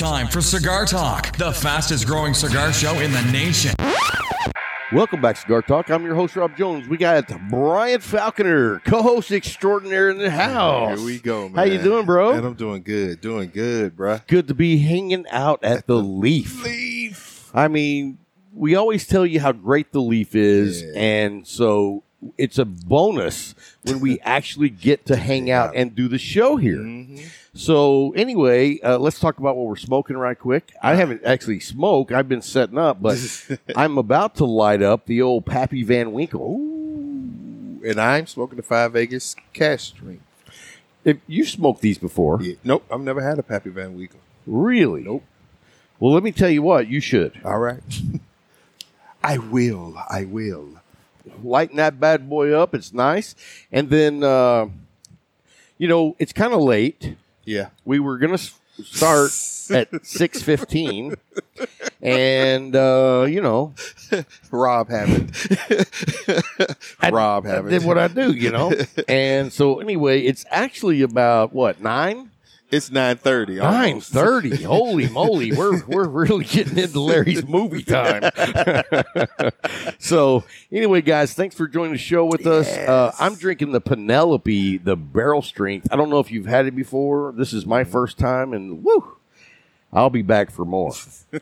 time for Cigar Talk, the fastest growing cigar show in the nation. Welcome back, Cigar Talk. I'm your host, Rob Jones. We got Brian Falconer, co-host extraordinaire in the house. Here we go, man. How you doing, bro? Man, I'm doing good. Doing good, bro. Good to be hanging out at the Leaf. Leaf. I mean, we always tell you how great the Leaf is, and so it's a bonus when we actually get to hang out and do the show here. Mm-hmm. So anyway, let's talk about what we're smoking right quick. I haven't actually smoked. I've been setting up, but I'm about to light up the old Pappy Van Winkle. Ooh, and I'm smoking the Five Vegas Cask Strength. If you smoked these before. Yeah. Nope, I've never had a Pappy Van Winkle. Really? Nope. Well, let me tell you what, you should. All right. I will. Lighten that bad boy up. It's nice. And then, you know, it's kind of late. Yeah. We were going to start at 6:15. And, you know. Rob haven't. Did what I do, you know. And so, anyway, it's actually about, what, 9? It's 9:30. 9:30. Holy moly. We're really getting into Larry's movie time. So, anyway, guys, thanks for joining the show with us. I'm drinking the Penelope, the barrel strength. I don't know if you've had it before. This is my first time, and woo, I'll be back for more.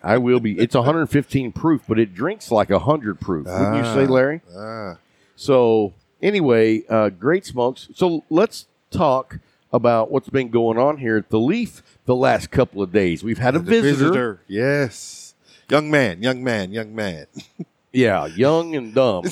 I will be. It's 115 proof, but it drinks like 100 proof. Wouldn't you say, Larry? So, anyway, great smokes. So, let's talk about what's been going on here at the Leaf the last couple of days. We've had a visitor. Yes. Young man. Yeah, young and dumb.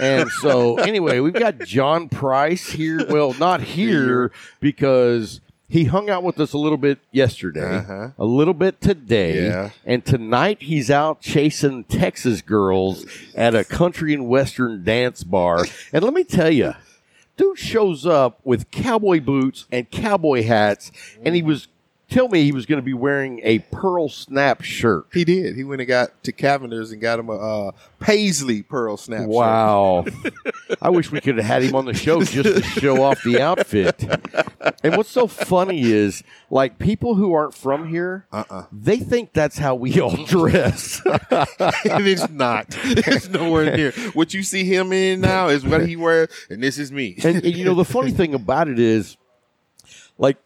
And so, anyway, we've got John Price here. Well, not here because he hung out with us a little bit yesterday, a little bit today, and tonight he's out chasing Texas girls at a country and western dance bar. And let me tell you, dude shows up with cowboy boots and cowboy hats, and he was telling me he was going to be wearing a pearl snap shirt. He did. He went and got to Cavendish and got him a paisley pearl snap shirt. Wow. I wish we could have had him on the show just to show off the outfit. And what's so funny is, like, people who aren't from here, they think that's how we all dress. And it's not. It's nowhere near. What you see him in now is what he wears, and this is me. And you know, the funny thing about it is, like,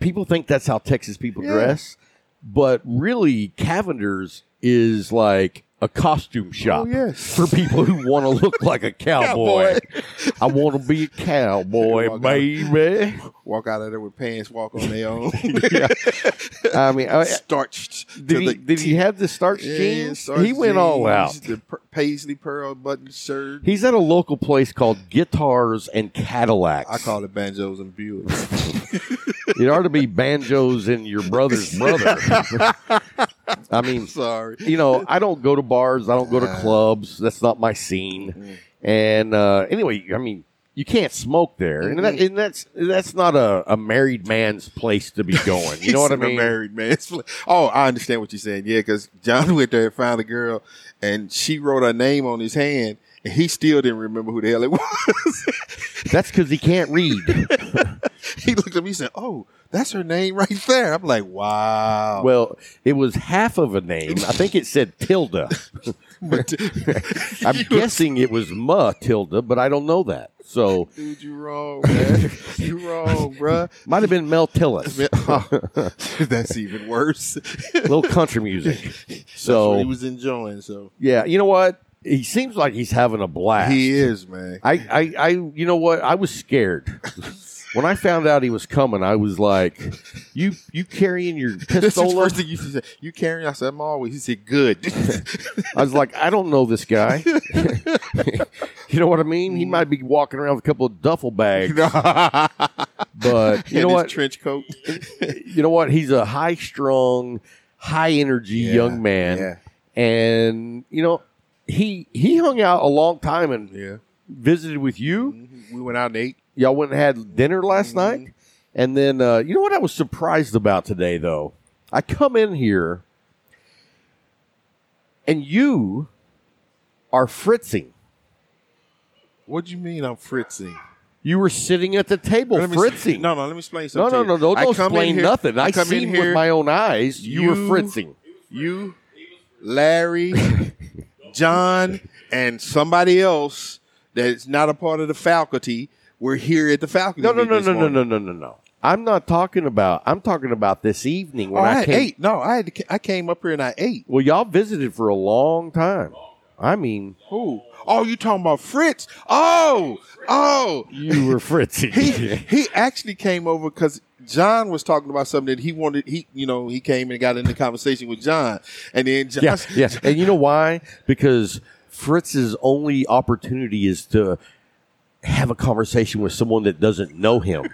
people think that's how Texas people dress, but really, Cavendish is like a costume shop for people who want to look like a cowboy. I want to be a cowboy, baby. Walk out of there with pants, walk on their own. I mean, starched. Did he have the starched jeans? Starched he went jeans, all out. The paisley pearl button shirt. He's at a local place called Guitars and Cadillacs. I call it Banjos and Buicks. It ought to be Banjos and your brother's brother. I mean, sorry. You know, I don't go to bars. I don't go to clubs. That's not my scene. Mm-hmm. And anyway, I mean, you can't smoke there. Mm-hmm. And that's not a married man's place to be going. You know what I mean? A married man's place. Oh, I understand what you're saying. Yeah, because John went there and found a girl, and she wrote her name on his hand, and he still didn't remember who the hell it was. That's because he can't read. He looked at me and said, oh, that's her name right there. I'm like, wow. Well, it was half of a name. I think it said Tilda. I'm guessing it was Ma Tilda, but I don't know that. So, dude, you wrong, man. You wrong, bruh. Might have been Mel Tillis. That's even worse. A little country music. So that's what he was enjoying. So yeah, you know what? He seems like he's having a blast. He is, man. I you know what? I was scared. When I found out he was coming, I was like, you carrying your pistola? That's the first thing you said. You carrying? I said, I'm always. He said, good. I was like, I don't know this guy. You know what I mean? He might be walking around with a couple of duffel bags. But you know what? Trench coat. You know what? He's a high-strung, high-energy young man. Yeah. And, you know, he hung out a long time and visited with you. Mm-hmm. We went out and ate. Y'all went and had dinner last night. And then, you know what I was surprised about today, though? I come in here, and you are fritzing. What do you mean I'm fritzing? You were sitting at the table, fritzing. No, let me explain something. No, don't explain nothing. I seen with my own eyes. You were fritzing. You, Larry, John, and somebody else that's not a part of the faculty were here at the faculty. No. I'm not talking about. I'm talking about this evening when I came. Ate. No, I came up here and I ate. Well, y'all visited for a long time. I mean, who? Oh, you talking about Fritz? Oh, you were Fritzy. He actually came over because John was talking about something that he wanted. He came and got into conversation with John, and then John, yes, and you know why? Because Fritz's only opportunity is to have a conversation with someone that doesn't know him.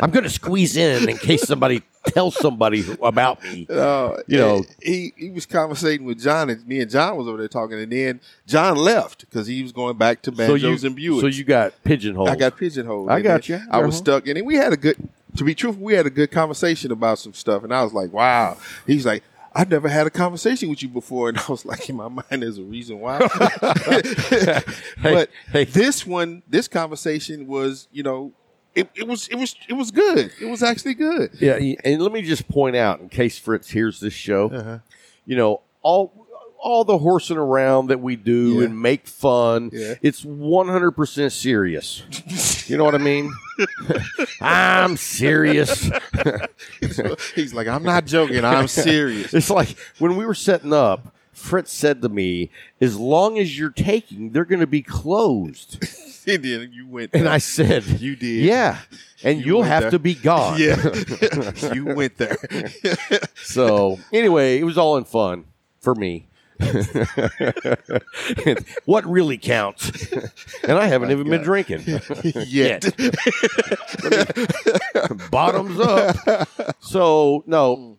I'm going to squeeze in case somebody tells somebody about me. He was conversating with John, and me and John was over there talking, and then John left because he was going back to Banjos and Buicks. So you got pigeonholed. I got pigeonholed. I got you. I was stuck, and then we had a good conversation about some stuff, and I was like, wow. He's like, I've never had a conversation with you before. And I was like, in my mind, there's a reason why. But this conversation was, it was good. It was actually good. Yeah. And let me just point out, in case Fritz hears this show, all the horsing around that we do and make fun, it's 100% serious. You know what I mean? I'm serious. He's like, I'm not joking. I'm serious. It's like when we were setting up, Fritz said to me, as long as you're taking, they're going to be closed. He did. You went there. And I said, you did. Yeah. And you'll have to be gone. Yeah. You went there. So anyway, it was all in fun for me. What really counts, and I haven't even been drinking yet. Bottoms up. So no.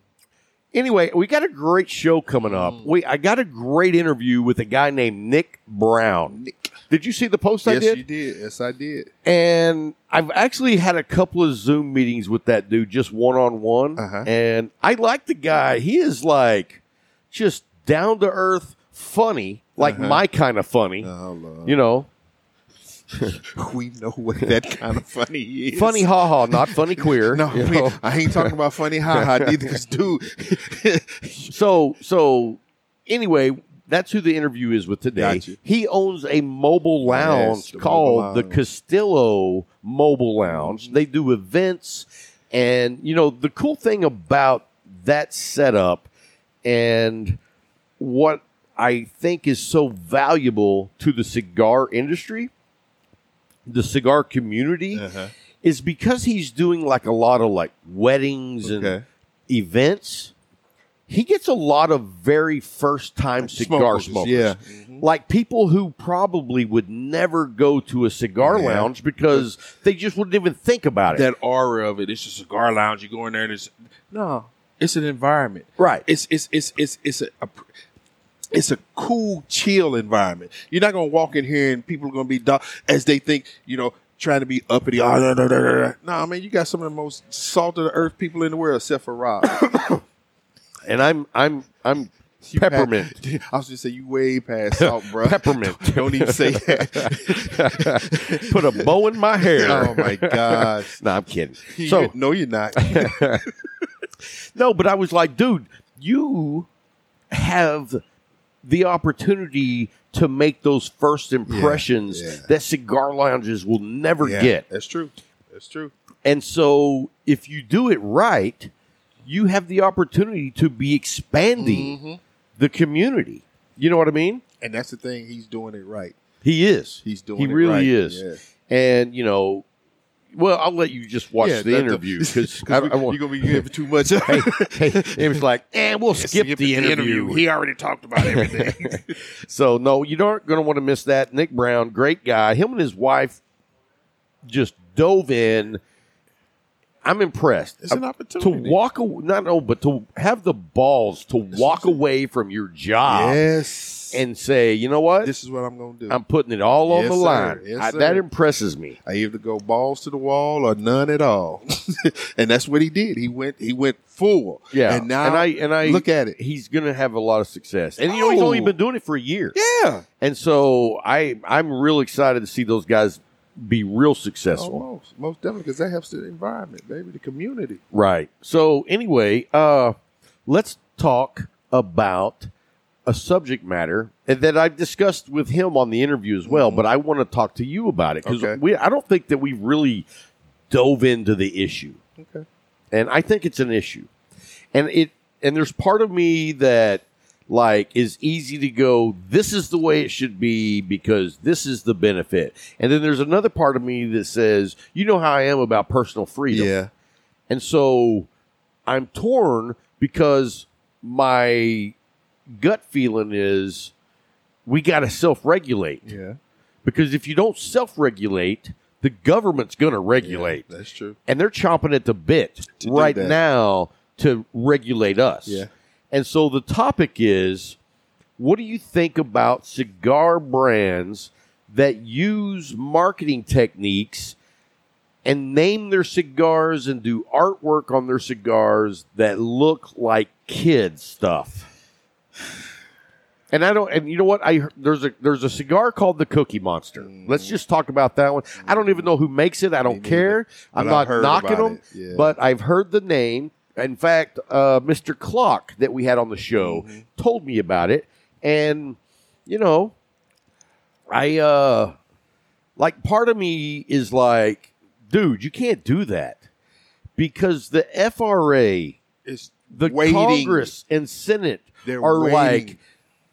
Anyway, we got a great show coming up. I got a great interview with a guy named Nick Brown. Nick. Did you see the post I did? Yes, you did. Yes, I did. And I've actually had a couple of Zoom meetings with that dude, just one-on-one, and I like the guy. He is like just down-to-earth, funny, like my kind of funny, We know what that kind of funny is. Funny ha-ha, not funny queer. No, I ain't talking about funny ha-ha, neither is dude. So, anyway, that's who the interview is with today. Gotcha. He owns a mobile lounge called the Castillo Mobile Lounge. Mm-hmm. They do events, and, the cool thing about that setup and what I think is so valuable to the cigar industry, the cigar community, is because he's doing like a lot of like weddings and events. He gets a lot of very first-time cigar smokers. Yeah. Mm-hmm. Like people who probably would never go to a cigar lounge because they just wouldn't even think about it. That aura of it. It's a cigar lounge. You go in there and it's... No. It's an environment, right? It's a cool, chill environment. You're not gonna walk in here and people are gonna be as they think, trying to be uppity. I mean, you got some of the most salt of the earth people in the world, except for Rob. And I'm peppermint. I was gonna say you way past salt, bro. Peppermint. Don't even say that. Put a bow in my hair. Oh my gosh. No, I'm kidding. No, you're not. No, but I was like, dude, you have the opportunity to make those first impressions that cigar lounges will never get. That's true. And so if you do it right, you have the opportunity to be expanding the community. You know what I mean? And that's the thing. He's doing it right. He is. He really is. Yeah. And, well, I'll let you just watch the interview because you're gonna be here for too much. It was like, we'll skip the interview. He already talked about everything. So no, you aren't gonna want to miss that. Nick Brown, great guy. Him and his wife just dove in. I'm impressed. It's an opportunity to walk away, but to have the balls to walk away from your job. Yes. And say, you know what? This is what I'm going to do. I'm putting it all on the line. Yes, that impresses me. I either go balls to the wall or none at all. And that's what he did. He went full. Yeah. And now and I look at it. He's going to have a lot of success. And, he's only been doing it for a year. Yeah. And so I'm real excited to see those guys be real successful. Almost. Most definitely, because that helps the environment, baby, the community. Right. So anyway, let's talk about a subject matter that I've discussed with him on the interview as well, but I want to talk to you about it because I don't think that we really dove into the issue. Okay. And I think it's an issue. And there's part of me that like is easy to go, this is the way it should be because this is the benefit. And then there's another part of me that says, you know how I am about personal freedom. Yeah. And so I'm torn because my gut feeling is we got to self-regulate. Yeah. Because if you don't self-regulate, the government's going to regulate. Yeah, that's true. And they're chomping at the bit right now to regulate us. Yeah. And so the topic is, what do you think about cigar brands that use marketing techniques and name their cigars and do artwork on their cigars that look like kid stuff? And I don't, and you know what? There's a cigar called the Cookie Monster. Let's just talk about that one. I don't even know who makes it. I don't care. I'm not knocking them, but I've heard the name. In fact, Mr. Clock that we had on the show told me about it. And, you know, I, like part of me is like, dude, you can't do that because the FRA is the waiting. Congress and Senate are waiting. Like,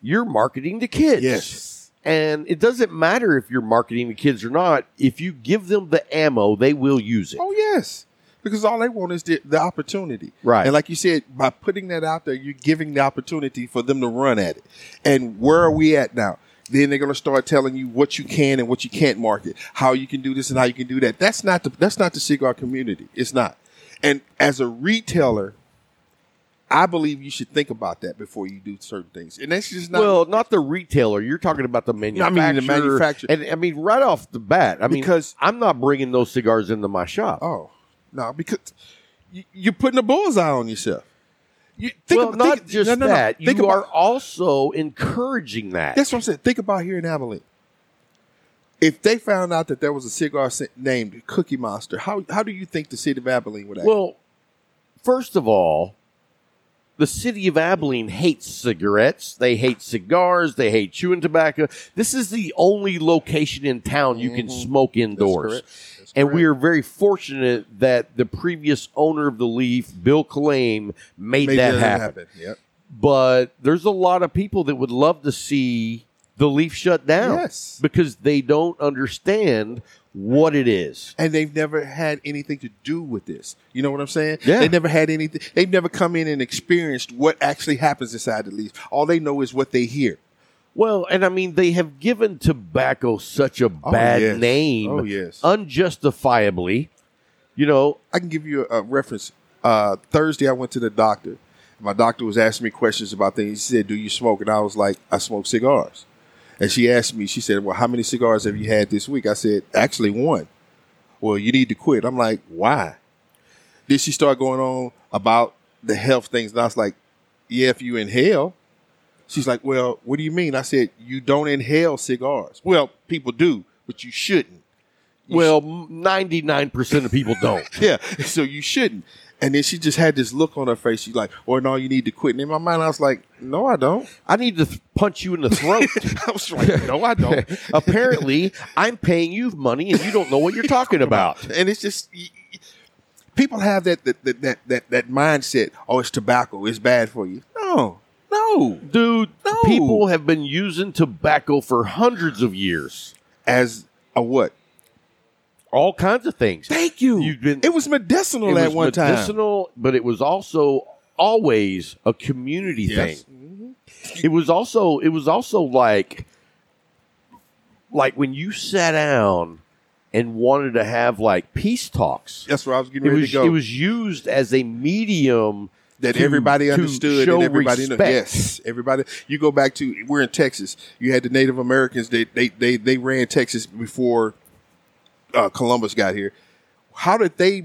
you're marketing to kids. Yes. And it doesn't matter if you're marketing to kids or not. If you give them the ammo, they will use it. Oh, yes. Because all they want is the opportunity. Right. And like you said, by putting that out there, you're giving the opportunity for them to run at it. And where are we at now? Then they're going to start telling you what you can and what you can't market, how you can do this and how you can do that. That's not the cigar community. It's not. And as a retailer, I believe you should think about that before you do certain things. And that's just not... Well, not the retailer. You're talking about the manufacturer. I mean, the manufacturer. And I mean, right off the bat, because I'm not bringing those cigars into my shop. Oh. No, because you're putting a bullseye on yourself. Not just that. You are also encouraging that. That's what I'm saying. Think about here in Abilene. If they found out that there was a cigar named Cookie Monster, how do you think the city of Abilene would act? Well, first of all, the city of Abilene hates cigarettes. They hate cigars. They hate chewing tobacco. This is the only location in town you can smoke indoors. And we are very fortunate that the previous owner of the Leaf, Bill Kalame, made that happen. Yep. But there's a lot of people that would love to see the Leaf shut down because they don't understand what it is. And they've never had anything to do with this. You know what I'm saying? Yeah. They never had anything. They've never come in and experienced what actually happens inside the Leaf. All they know is what they hear. Well, and I mean, they have given tobacco such a bad name, unjustifiably. You know, I can give you a reference. Thursday, I went to the doctor. My doctor was asking me questions about things. She said, "Do you smoke?" And I was like, "I smoke cigars." And she asked me, she said, "Well, how many cigars have you had this week?" I said, "Actually, one." "Well, you need to quit." I'm like, "Why?" Then she started going on about the health things. And I was like, "Yeah, if you inhale." She's like, "Well, what do you mean?" I said, "You don't inhale cigars." "Well, people do, but you shouldn't." 99% of people don't. Yeah, so you shouldn't. And then she just had this look on her face. She's like, "Well, no, you need to quit." And in my mind, I was like, "No, I don't. I need to punch you in the throat." I was like, "No, I don't." Apparently, I'm paying you money, and you don't know what you're talking about. And it's just... People have that mindset, "Oh, it's tobacco. It's bad for you." No. Dude, people have been using tobacco for hundreds of years. As a what? All kinds of things. Thank you. It was medicinal at one time. It was medicinal, but it was also always a community thing. Mm-hmm. It was also like when you sat down and wanted to have like peace talks. That's where I was getting ready to go. It was used as a medium that everybody understood and everybody knew. Yes, everybody. You go back to, we're in Texas. You had the Native Americans. They ran Texas before Columbus got here. How did they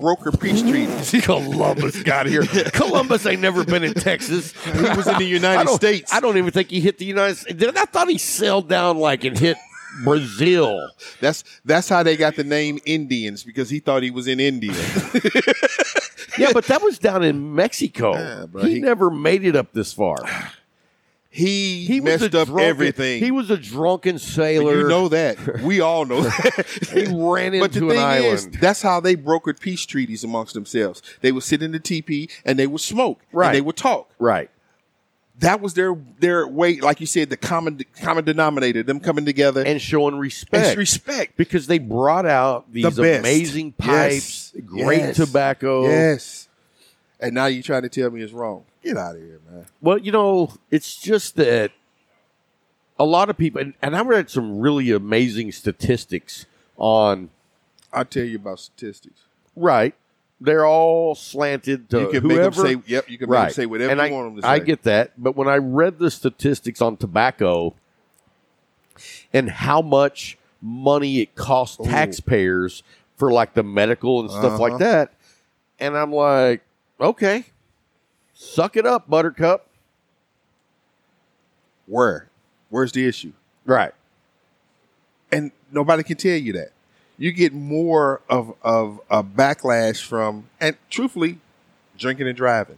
broker peace treaties? Columbus got here. Columbus ain't never been in Texas. He was in the United States. I don't even think he hit the United States. I thought he sailed down and hit Brazil. That's how they got the name Indians, because he thought he was in India. Yeah, but that was down in Mexico. Nah, bro, he never made it up this far. He messed up everything. He was a drunken sailor. You know that. We all know that. He ran into an island. Is, that's how they brokered peace treaties amongst themselves. They would sit in the teepee and they would smoke. Right. And they would talk. Right. That was their way, like you said, the common denominator, them coming together. And showing respect. And respect. Because they brought out these amazing pipes, yes. Great tobacco. Yes. And now you're trying to tell me it's wrong. Get out of here, man. Well, you know, it's just that a lot of people, and I read some really amazing statistics on. I'll tell you about statistics. Right. They're all slanted to whoever. You can make them say, yep, you can make them say whatever you want them to say. I get that. But when I read the statistics on tobacco and how much money it costs taxpayers for like the medical and stuff like that, and I'm like, okay. Suck it up, Buttercup. Where's the issue? Right. And nobody can tell you that. You get more of a backlash from, and truthfully, drinking and driving.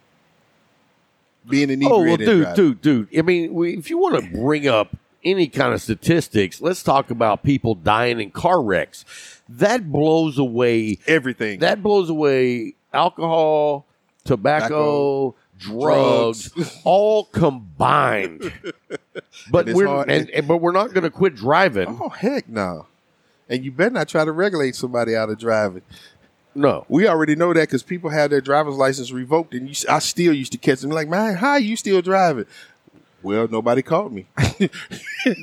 Being an inebriated driving. I mean, if you want to bring up any kind of statistics, let's talk about people dying in car wrecks. That blows away everything. That blows away alcohol, tobacco, drugs, all combined. But we're not going to quit driving. Oh, heck no. And you better not try to regulate somebody out of driving. No. We already know that because people have their driver's license revoked, and I still used to catch them like, man, how are you still driving? Well, nobody caught me.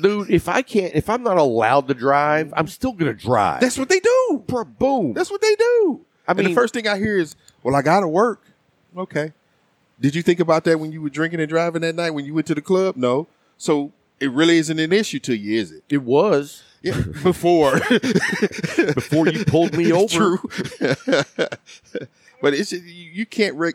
Dude, if I'm not allowed to drive, I'm still going to drive. That's what they do. Boom. That's what they do. I mean, the first thing I hear is, well, I got to work. Okay. Did you think about that when you were drinking and driving that night when you went to the club? No. So it really isn't an issue to you, is it? It was. Yeah, before you pulled me over. True. But it's you can't wreck.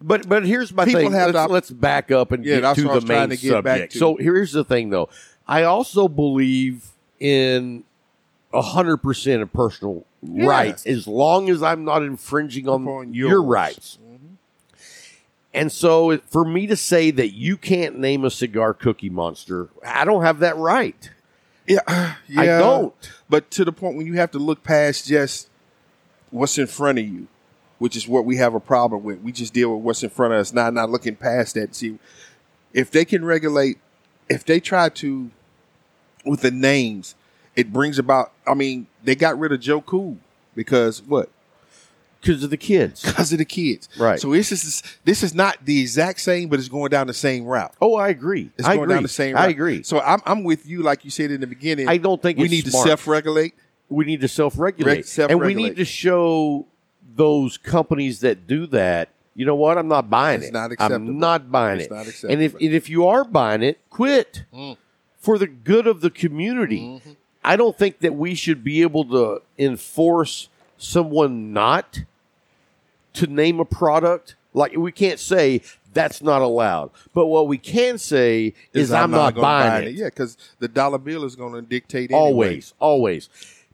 But here's my thing. Let's back up and get to the main subject. So here's the thing, though. I also believe in 100% of personal rights, as long as I'm not infringing on your rights. And so for me to say that you can't name a cigar Cookie Monster, I don't have that right. Yeah, I don't. But to the point when you have to look past just what's in front of you, which is what we have a problem with. We just deal with what's in front of us, not looking past that. See, if they can regulate, if they try to, with the names, it brings about, I mean, they got rid of Joe Cool because what? Because of the kids. Right. So this is not the exact same, but it's going down the same route. Oh, I agree. It's going down the same route. I agree. So I'm with you, like you said in the beginning. I don't think we need to self-regulate. We need to self-regulate. And we need to show those companies that do that, you know what? I'm not buying it. It's not acceptable. I'm not buying it. It's not acceptable. And if you are buying it, quit for the good of the community. Mm-hmm. I don't think that we should be able to enforce someone not to name a product. Like, we can't say that's not allowed, but what we can say is I'm not buying it. Yeah, because the dollar bill is going to dictate anyway. Always.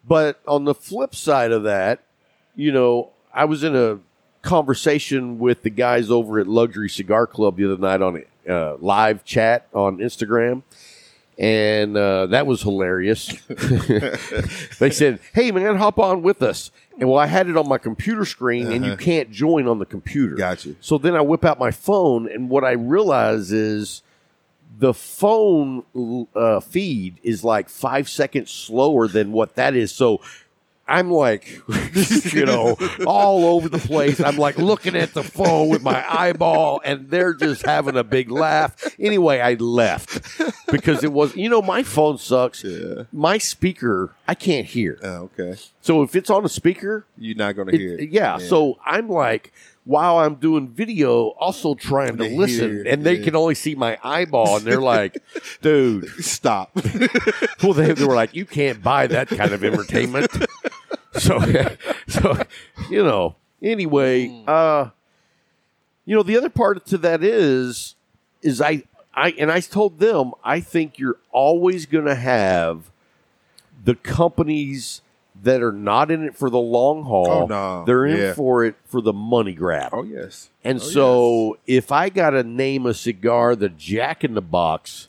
But on the flip side of that, you know, I was in a conversation with the guys over at Luxury Cigar Club the other night on live chat on Instagram. And that was hilarious. They said, hey, man, hop on with us. And well, I had it on my computer screen, and you can't join on the computer. Gotcha. So then I whip out my phone, and what I realize is the phone feed is like 5 seconds slower than what that is. So I'm like, you know, all over the place. I'm like looking at the phone with my eyeball, and they're just having a big laugh. Anyway, I left because it was, you know, my phone sucks. Yeah. My speaker, I can't hear. Oh, okay. So if it's on a speaker, you're not going to hear it. Yeah. So I'm like, while I'm doing video, also trying to listen, and they can only see my eyeball, and they're like, dude, stop. Well, they were like, you can't buy that kind of entertainment. So, you know, anyway, you know, the other part to that is I told them, I think you're always going to have the companies that are not in it for the long haul, they're in for it for the money grab. Oh, yes. And if I got to name a cigar the Jack in the Box,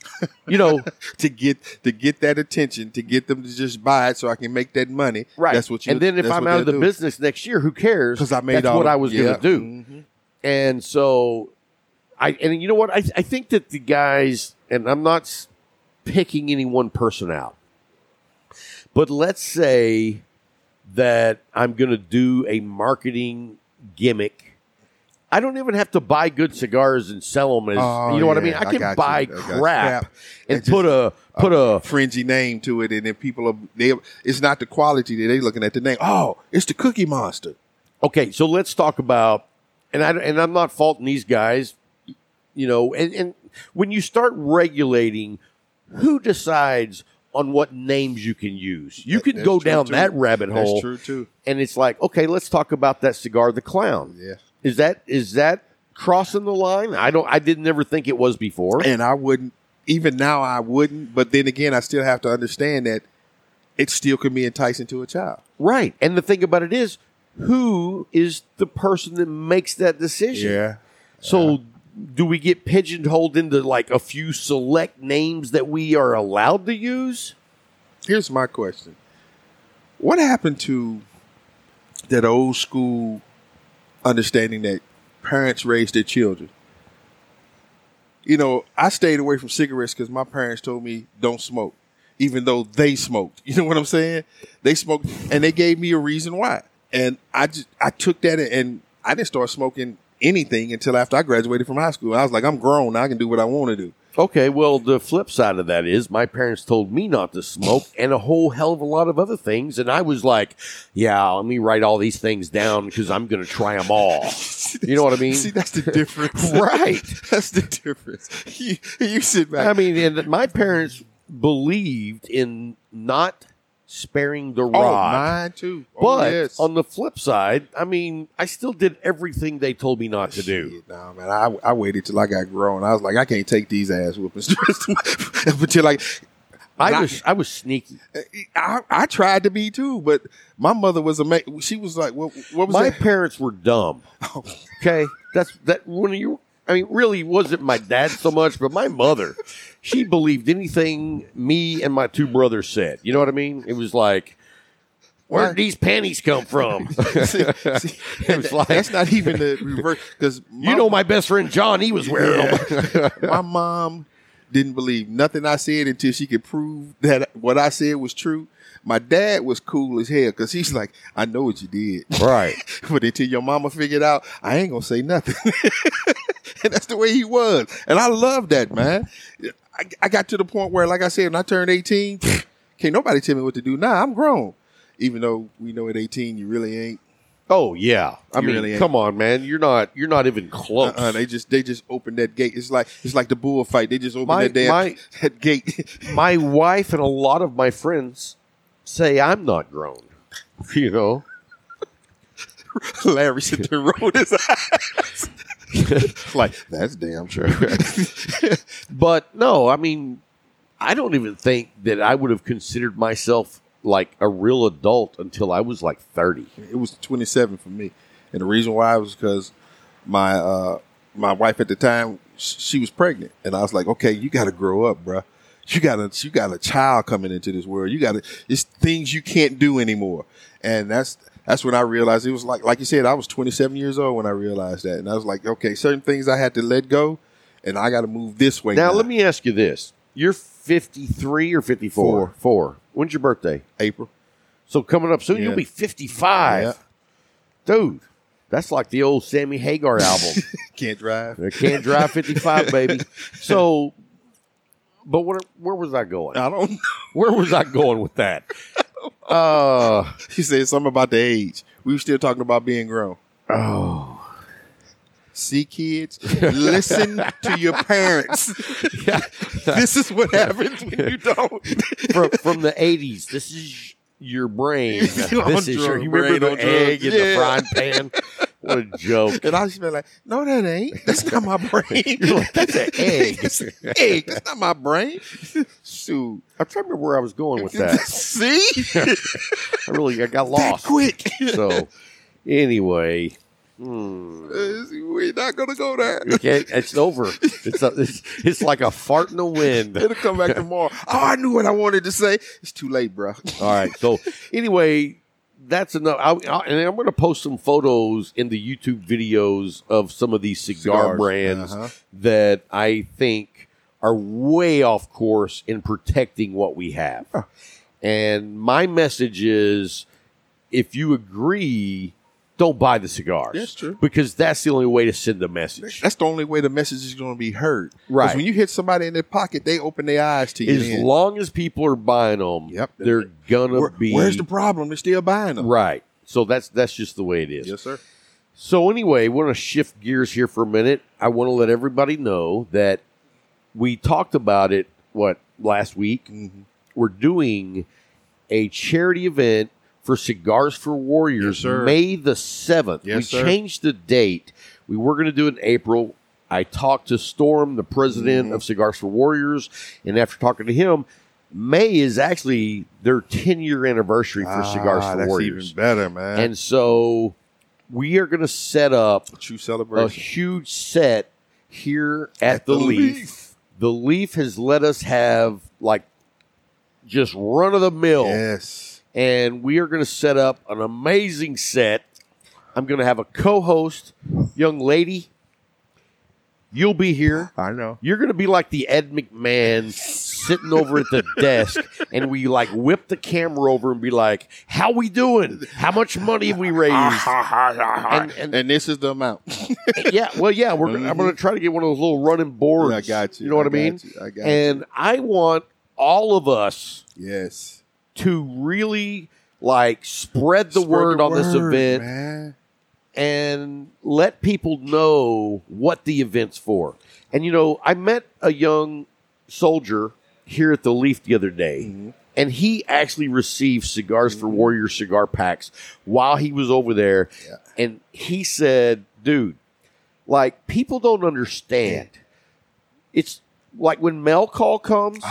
you know. to get that attention, to get them to just buy it so I can make that money. Right. That's what you. And then if I'm out of the business next year, who cares? Because I made that's all what I was going to do. Mm-hmm. And so, and you know what? I think that the guys, and I'm not picking any one person out. But let's say that I'm going to do a marketing gimmick. I don't even have to buy good cigars and sell them. What I mean? I can buy crap and put a fringy name to it, and then it's not the quality. They're looking at the name. Oh, it's the Cookie Monster. Okay, so let's talk about, and I'm not faulting these guys, you know. And when you start regulating, who decides on what names you can use? You can go down that rabbit hole. That's true, too. And it's like, okay, let's talk about that cigar, the clown. Yeah. Is that crossing the line? I didn't ever think it was before. And I wouldn't. Even now, I wouldn't. But then again, I still have to understand that it still can be enticing to a child. Right. And the thing about it is, who is the person that makes that decision? Yeah. So do we get pigeonholed into like a few select names that we are allowed to use? Here's my question. What happened to that old school understanding that parents raise their children? You know, I stayed away from cigarettes because my parents told me don't smoke, even though they smoked. You know what I'm saying? They smoked and they gave me a reason why. And I took that and I didn't start smoking anything until after I graduated from high school. I was like, I'm grown now. I can do what I want to do. Okay, well, the flip side of that is my parents told me not to smoke and a whole hell of a lot of other things. And I was like, yeah, let me write all these things down because I'm going to try them all. You know what I mean? See, that's the difference. Right. That's the difference. You sit back. I mean, and my parents believed in not sparing the rod. Mine too. But on the flip side, I mean, I still did everything they told me not to do. No, man, I waited till I got grown. I was like, I can't take these ass whoopings. Until like, I was sneaky. I tried to be too, but my mother was amazing. She was like, what was my that? Parents were dumb. Okay, that's one of you. I mean, really wasn't my dad so much, but my mother, she believed anything me and my two brothers said. You know what I mean? It was like, where did these panties come from? see, it was like, that's not even the reverse. Because you know my best friend John, he was wearing them. My mom didn't believe nothing I said until she could prove that what I said was true. My dad was cool as hell because he's like, I know what you did. Right. But until your mama figured out, I ain't going to say nothing. And that's the way he was. And I love that, man. I got to the point where, like I said, when I turned 18, can't nobody tell me what to do. Nah, I'm grown. Even though we know at 18 you really ain't. Oh yeah, I mean, come on, man, you're not even close. They just opened that gate. It's like the bullfight. They just opened that gate. My wife and a lot of my friends say I'm not grown. You know, Larry sitting there rolled his eyes. Like, that's damn true. But no, I mean, I don't even think that I would have considered myself like a real adult until I was like 30. It was 27 for me. And the reason why was because my wife at the time, she was pregnant. And I was like, okay, you got to grow up, bro. You got a child coming into this world. It's things you can't do anymore. And that's when I realized it was like you said, I was 27 years old when I realized that. And I was like, okay, certain things I had to let go, and I got to move this way. Now, let me ask you this. You're 53 or 54? Four. When's your birthday? April. So coming up soon, you'll be 55. Yeah. Dude, that's like the old Sammy Hagar album. Can't drive. I can't drive 55, baby. So, but where was I going? I don't know. Where was I going with that? He said something about the age. We were still talking about being grown. Oh. See, kids, listen to your parents. Yeah. This is what happens when you don't. From the 80s, this is your brain. This is your brain. You remember the egg in the frying pan? What a joke. And I'll just be like, no, that ain't. That's not my brain. You're like, that's an egg. That's an egg. That's not my brain. Shoot. I'm trying to remember where I was going with that. See? I got lost. That quick. So, anyway. We're not going to go there. Okay, it's over. It's like a fart in the wind. It'll come back tomorrow. Oh, I knew what I wanted to say. It's too late, bro. All right. So, anyway, that's enough. And I'm going to post some photos in the YouTube videos of some of these cigar brands that I think are way off course in protecting what we have. Huh. And my message is, if you agree, don't buy the cigars. That's true. Because that's the only way to send the message. That's the only way the message is going to be heard. Right. Because when you hit somebody in their pocket, they open their eyes to you. As long as people are buying them, they're going to be. Where's the problem? They're still buying them. Right. So that's just the way it is. Yes, sir. So anyway, we're going to shift gears here for a minute. I want to let everybody know that we talked about it, last week? Mm-hmm. We're doing a charity event for Cigars for Warriors, May the 7th. Yes, we changed the date. We were going to do it in April. I talked to Storm, the president of Cigars for Warriors, and after talking to him, May is actually their 10-year anniversary for Cigars for Warriors. That's even better, man. And so we are going to set up a true celebration, a huge set here at the Leaf. The Leaf has let us have, just run-of-the-mill. Yes. And we are going to set up an amazing set. I'm going to have a co-host, young lady. You'll be here. I know. You're going to be like the Ed McMahon sitting over at the desk, and we whip the camera over and be like, how we doing? How much money have we raised? and this is the amount. I'm going to try to get one of those little running boards. I got you. You know what I mean? I got you. And I want all of us. Yes. To really spread the word on this event, man. And let people know what the event's for. And I met a young soldier here at the Leaf the other day, and he actually received Cigars for Warrior cigar packs while he was over there. Yeah. And he said, "Dude, people don't understand. It's like when mail call comes."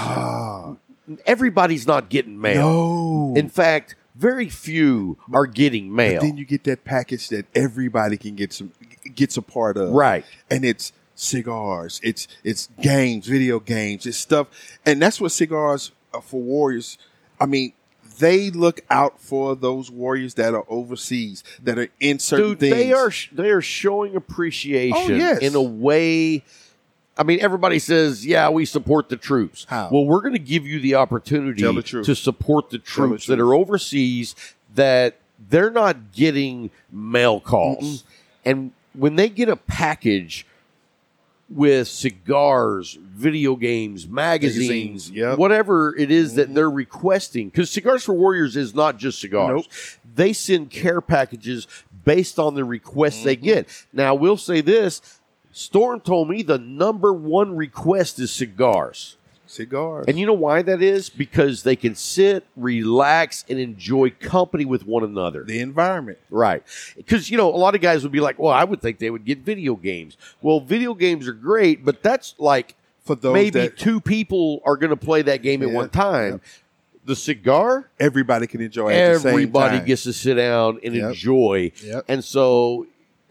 Everybody's not getting mail. No. In fact, very few are getting mail. But then you get that package that everybody can gets a part of. Right. And it's cigars. It's games, video games, it's stuff. And that's what Cigars for Warriors, they look out for those warriors that are overseas, that are in certain things. They are showing appreciation in a way. Everybody says, yeah, we support the troops. How? Well, we're going to give you the opportunity to support the troops that are overseas, that they're not getting mail calls. Mm-mm. And when they get a package with cigars, video games, magazines, whatever it is that they're requesting, because Cigars for Warriors is not just cigars. Nope. They send care packages based on the requests they get. Now, we'll say this. Storm told me the number one request is cigars. Cigars. And you know why that is? Because they can sit, relax, and enjoy company with one another. The environment. Right. Because, a lot of guys would be like, well, I would think they would get video games. Well, video games are great, but that's for those maybe two people are going to play that game at one time. Yeah. The cigar, everybody can enjoy it at the same time. Everybody gets to sit down and enjoy. Yep. And so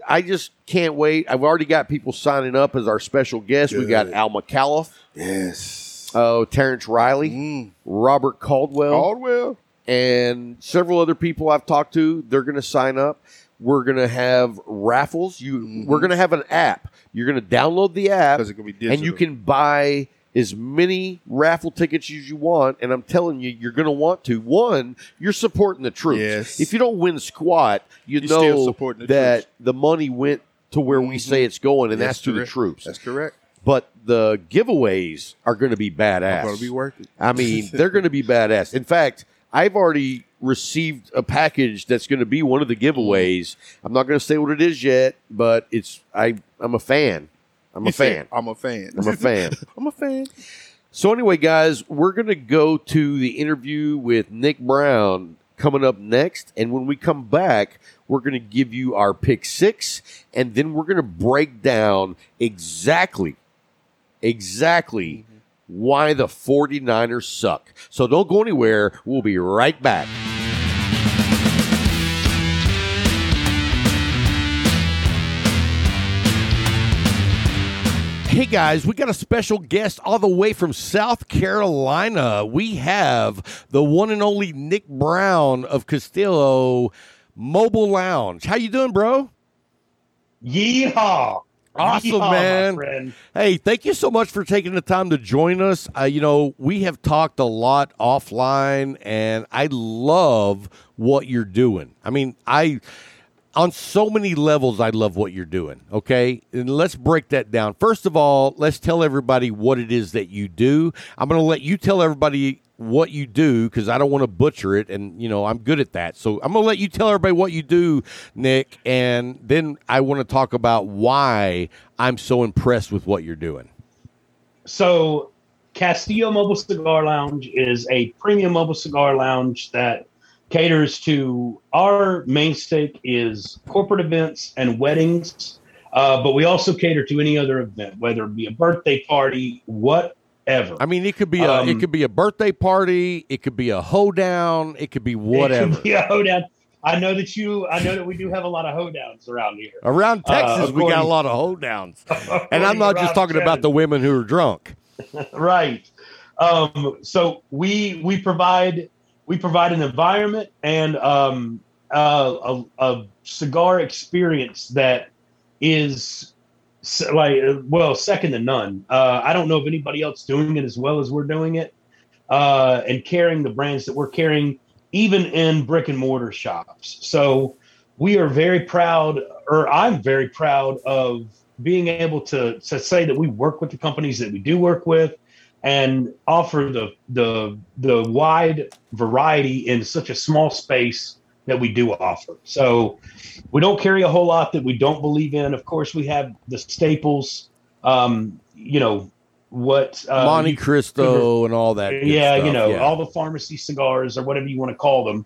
I just can't wait. I've already got people signing up as our special guests. We got Al McAuliffe. Yes. Oh, Terrence Riley. Robert Caldwell. And several other people I've talked to. They're going to sign up. We're going to have raffles. We're going to have an app. You're going to download the app, because it's going to be digital, and you can buy as many raffle tickets as you want. And I'm telling you, you're going to want to. One, you're supporting the troops. Yes. If you don't win squat, you're know that the money went to where we say it's going, and that's to the troops. That's correct. But the giveaways are going to be badass. They're going to be worth it. They're going to be badass. In fact, I've already received a package that's going to be one of the giveaways. I'm not going to say what it is yet, but I'm a fan. I'm a fan. So anyway, guys, we're going to go to the interview with Nick Brown coming up next. And when we come back, we're going to give you our pick six, and then we're going to break down exactly why the 49ers suck. So don't go anywhere. We'll be right back. Hey guys, we got a special guest all the way from South Carolina. We have the one and only Nick Brown of Castillo Mobile Lounge. How you doing, bro? Yeehaw! Awesome, yeehaw, man. Hey, thank you so much for taking the time to join us. We have talked a lot offline, and I love what you're doing. I mean, on so many levels, I love what you're doing, okay? And let's break that down. First of all, let's tell everybody what it is that you do. I'm going to let you tell everybody what you do because I don't want to butcher it, and, I'm good at that. So I'm going to let you tell everybody what you do, Nick, and then I want to talk about why I'm so impressed with what you're doing. So Castillo Mobile Cigar Lounge is a premium mobile cigar lounge that caters to our mainstay is corporate events and weddings, but we also cater to any other event, whether it be a birthday party, whatever. I mean, it could be a birthday party, it could be a hoedown, it could be whatever. It could be a hoedown. I know that we do have a lot of hoedowns around here. Around Texas, we got a lot of hoedowns, and I'm not just talking about the women who are drunk. Right. So we provide. We provide an environment and a cigar experience that is second to none. I don't know of anybody else doing it as well as we're doing it and carrying the brands that we're carrying, even in brick and mortar shops. So we are very proud, or I'm very proud of being able to say that we work with the companies that we do work with, and offer the wide variety in such a small space that we do offer. So we don't carry a whole lot that we don't believe in. Of course, we have the staples, Monte Cristo and all that good stuff. All the pharmacy cigars or whatever you want to call them.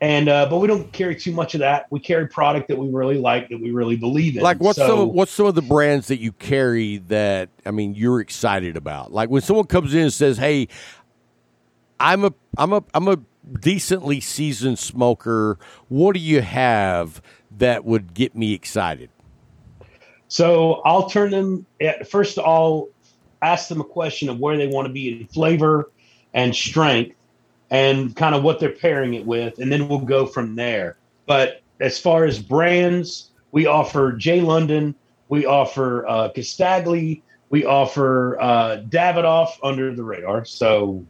But we don't carry too much of that. We carry product that we really like, that we really believe in. Like what's some of the brands that you carry that, I mean, you're excited about? Like when someone comes in and says, "Hey, I'm a decently seasoned smoker. What do you have that would get me excited?" So I'll turn them. First of all, ask them a question of where they want to be in flavor and strength, and kind of what they're pairing it with, and then we'll go from there. But as far as brands, we offer Jay London, we offer Casdagli, we offer Davidoff under the radar, so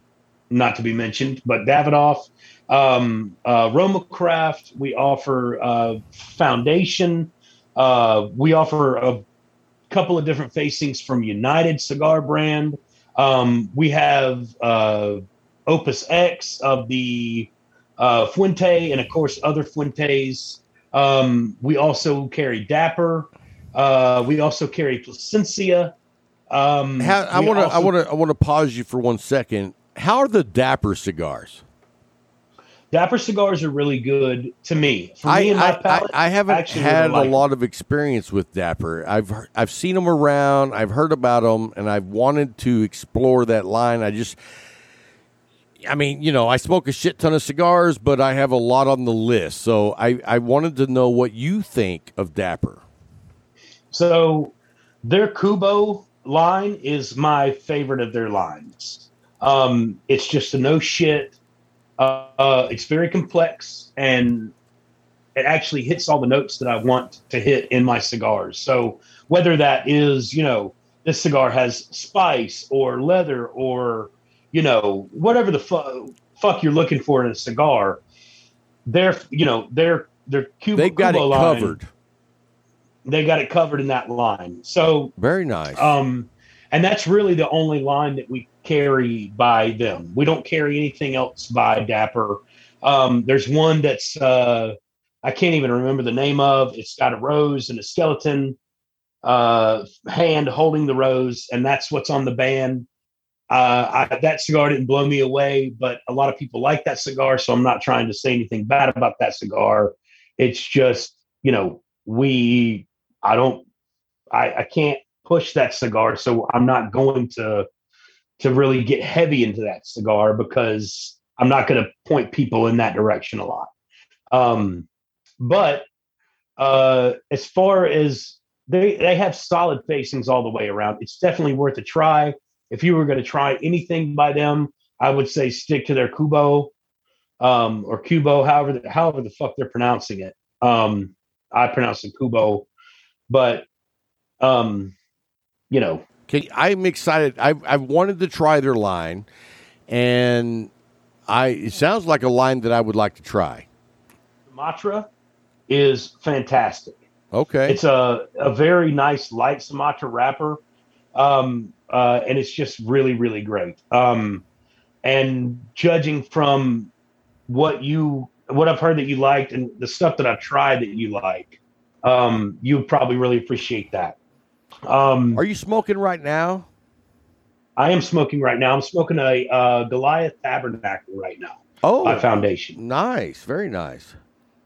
not to be mentioned, but Davidoff, Roma Craft, we offer Foundation, we offer a couple of different facings from United Cigar Brand. We have Opus X of the Fuente, and of course other Fuentes. We also carry Dapper. We also carry Placencia. I want to pause you for 1 second. How are the Dapper cigars? Dapper cigars are really good to me. I haven't had a lot of experience with Dapper. I've seen them around. I've heard about them, and I've wanted to explore that line. I smoke a shit ton of cigars, but I have a lot on the list. So I wanted to know what you think of Dapper. So their Kubo line is my favorite of their lines. It's just a no shit. It's very complex, and it actually hits all the notes that I want to hit in my cigars. So whether that is, this cigar has spice or leather or whatever the fuck you're looking for in a cigar, they're Cuba. They've got Kubo it line, covered. They got it covered in that line. So very nice. And that's really the only line that we carry by them. We don't carry anything else by Dapper. There's one that's I can't even remember the name of. It's got a rose and a skeleton hand holding the rose, and that's what's on the band. That cigar didn't blow me away, but a lot of people like that cigar, so I'm not trying to say anything bad about that cigar. It's just, you know, I can't push that cigar, so I'm not going to really get heavy into that cigar because I'm not going to point people in that direction a lot. But as far as they have solid facings all the way around, it's definitely worth a try. If you were going to try anything by them, I would say stick to their Kubo, or Kubo, however the fuck they're pronouncing it. I pronounce it Kubo, but you know, I'm excited. I've wanted to try their line, and it sounds like a line that I would like to try. Sumatra is fantastic. Okay. It's a very nice light Sumatra wrapper. And it's just really, really great. And judging from what I've heard that you liked and the stuff that I've tried that you like, you probably really appreciate that. Are you smoking right now? I am smoking right now. I'm smoking a Goliath Tabernacle right now. Oh, by Foundation. Nice. Very nice.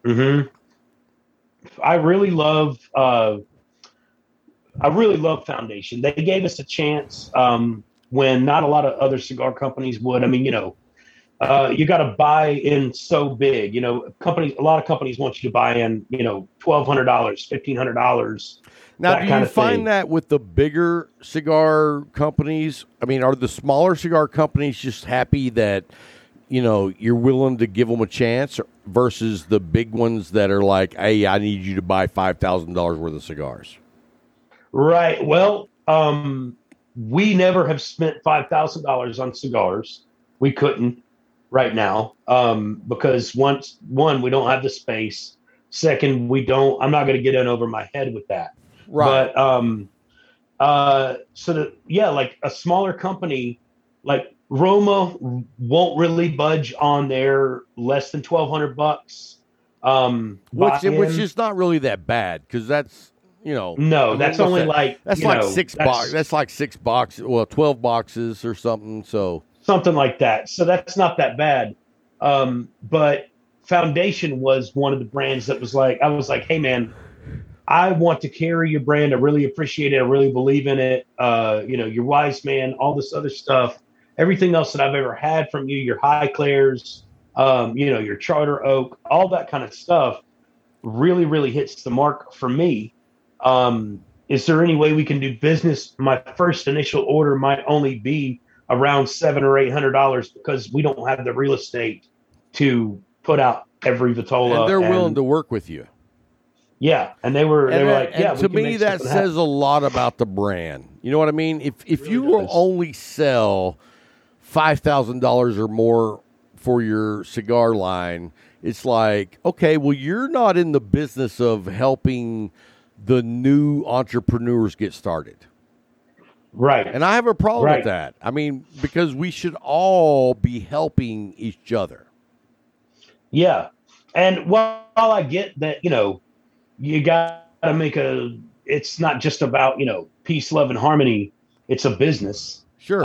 Mm-hmm. I really love Foundation. They gave us a chance when not a lot of other cigar companies would. I mean, you know, you got to buy in so big. You know, a lot of companies want you to buy in, you know, $1,200, $1,500. Now, do you find that with the bigger cigar companies? I mean, are the smaller cigar companies just happy that, you know, you're willing to give them a chance versus the big ones that are like, hey, I need you to buy $5,000 worth of cigars? Right. Well, we never have spent $5,000 on cigars. We couldn't right now because one, we don't have the space. Second, I'm not going to get in over my head with that. Right. But like a smaller company like Roma won't really budge on their less than $1,200. Which is not really that bad because that's. You know, no, that's only that? Like that's like know, six box. That's like 6 boxes, well, 12 boxes or something. So something like that. So that's not that bad. But Foundation was one of the brands that was like, I was like, hey man, I want to carry your brand. I really appreciate it. I really believe in it. You know, your Wise Man, all this other stuff, everything else that I've ever had from you, your Highclares, you know, your Charter Oak, all that kind of stuff, really, really hits the mark for me. Is there any way we can do business? My first initial order might only be around $700 or $800 because we don't have the real estate to put out every Vitola. And they're willing to work with you. Yeah. And they were like, yeah. To me, that says a lot about the brand. You know what I mean? If you will only sell $5,000 or more for your cigar line, it's like, okay, well, you're not in the business of helping the new entrepreneurs get started. Right. And I have a problem with that. I mean, because we should all be helping each other. Yeah. And while I get that, you know, you got to it's not just about, you know, peace, love, and harmony. It's a business. Sure.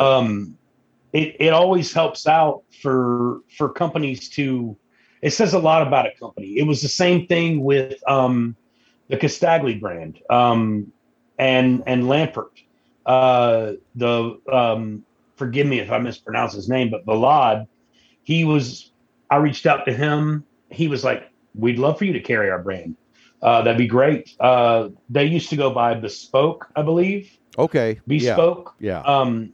It always helps out for companies it says a lot about a company. It was the same thing with, the Casdagli brand, and Lampert, forgive me if I mispronounce his name, but Balad, I reached out to him. He was like, we'd love for you to carry our brand. That'd be great. They used to go by Bespoke, I believe. Okay. Bespoke. Yeah. And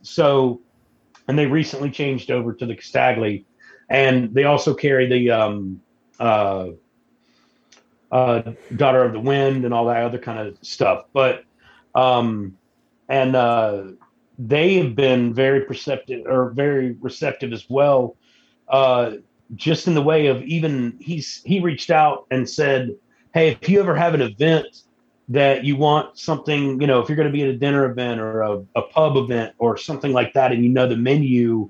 they recently changed over to the Casdagli, and they also carry the, Daughter of the Wind and all that other kind of stuff. But, they have been very receptive as well. Just in the way of even he reached out and said, hey, if you ever have an event that you want something, you know, if you're going to be at a dinner event or a pub event or something like that, and you know, the menu,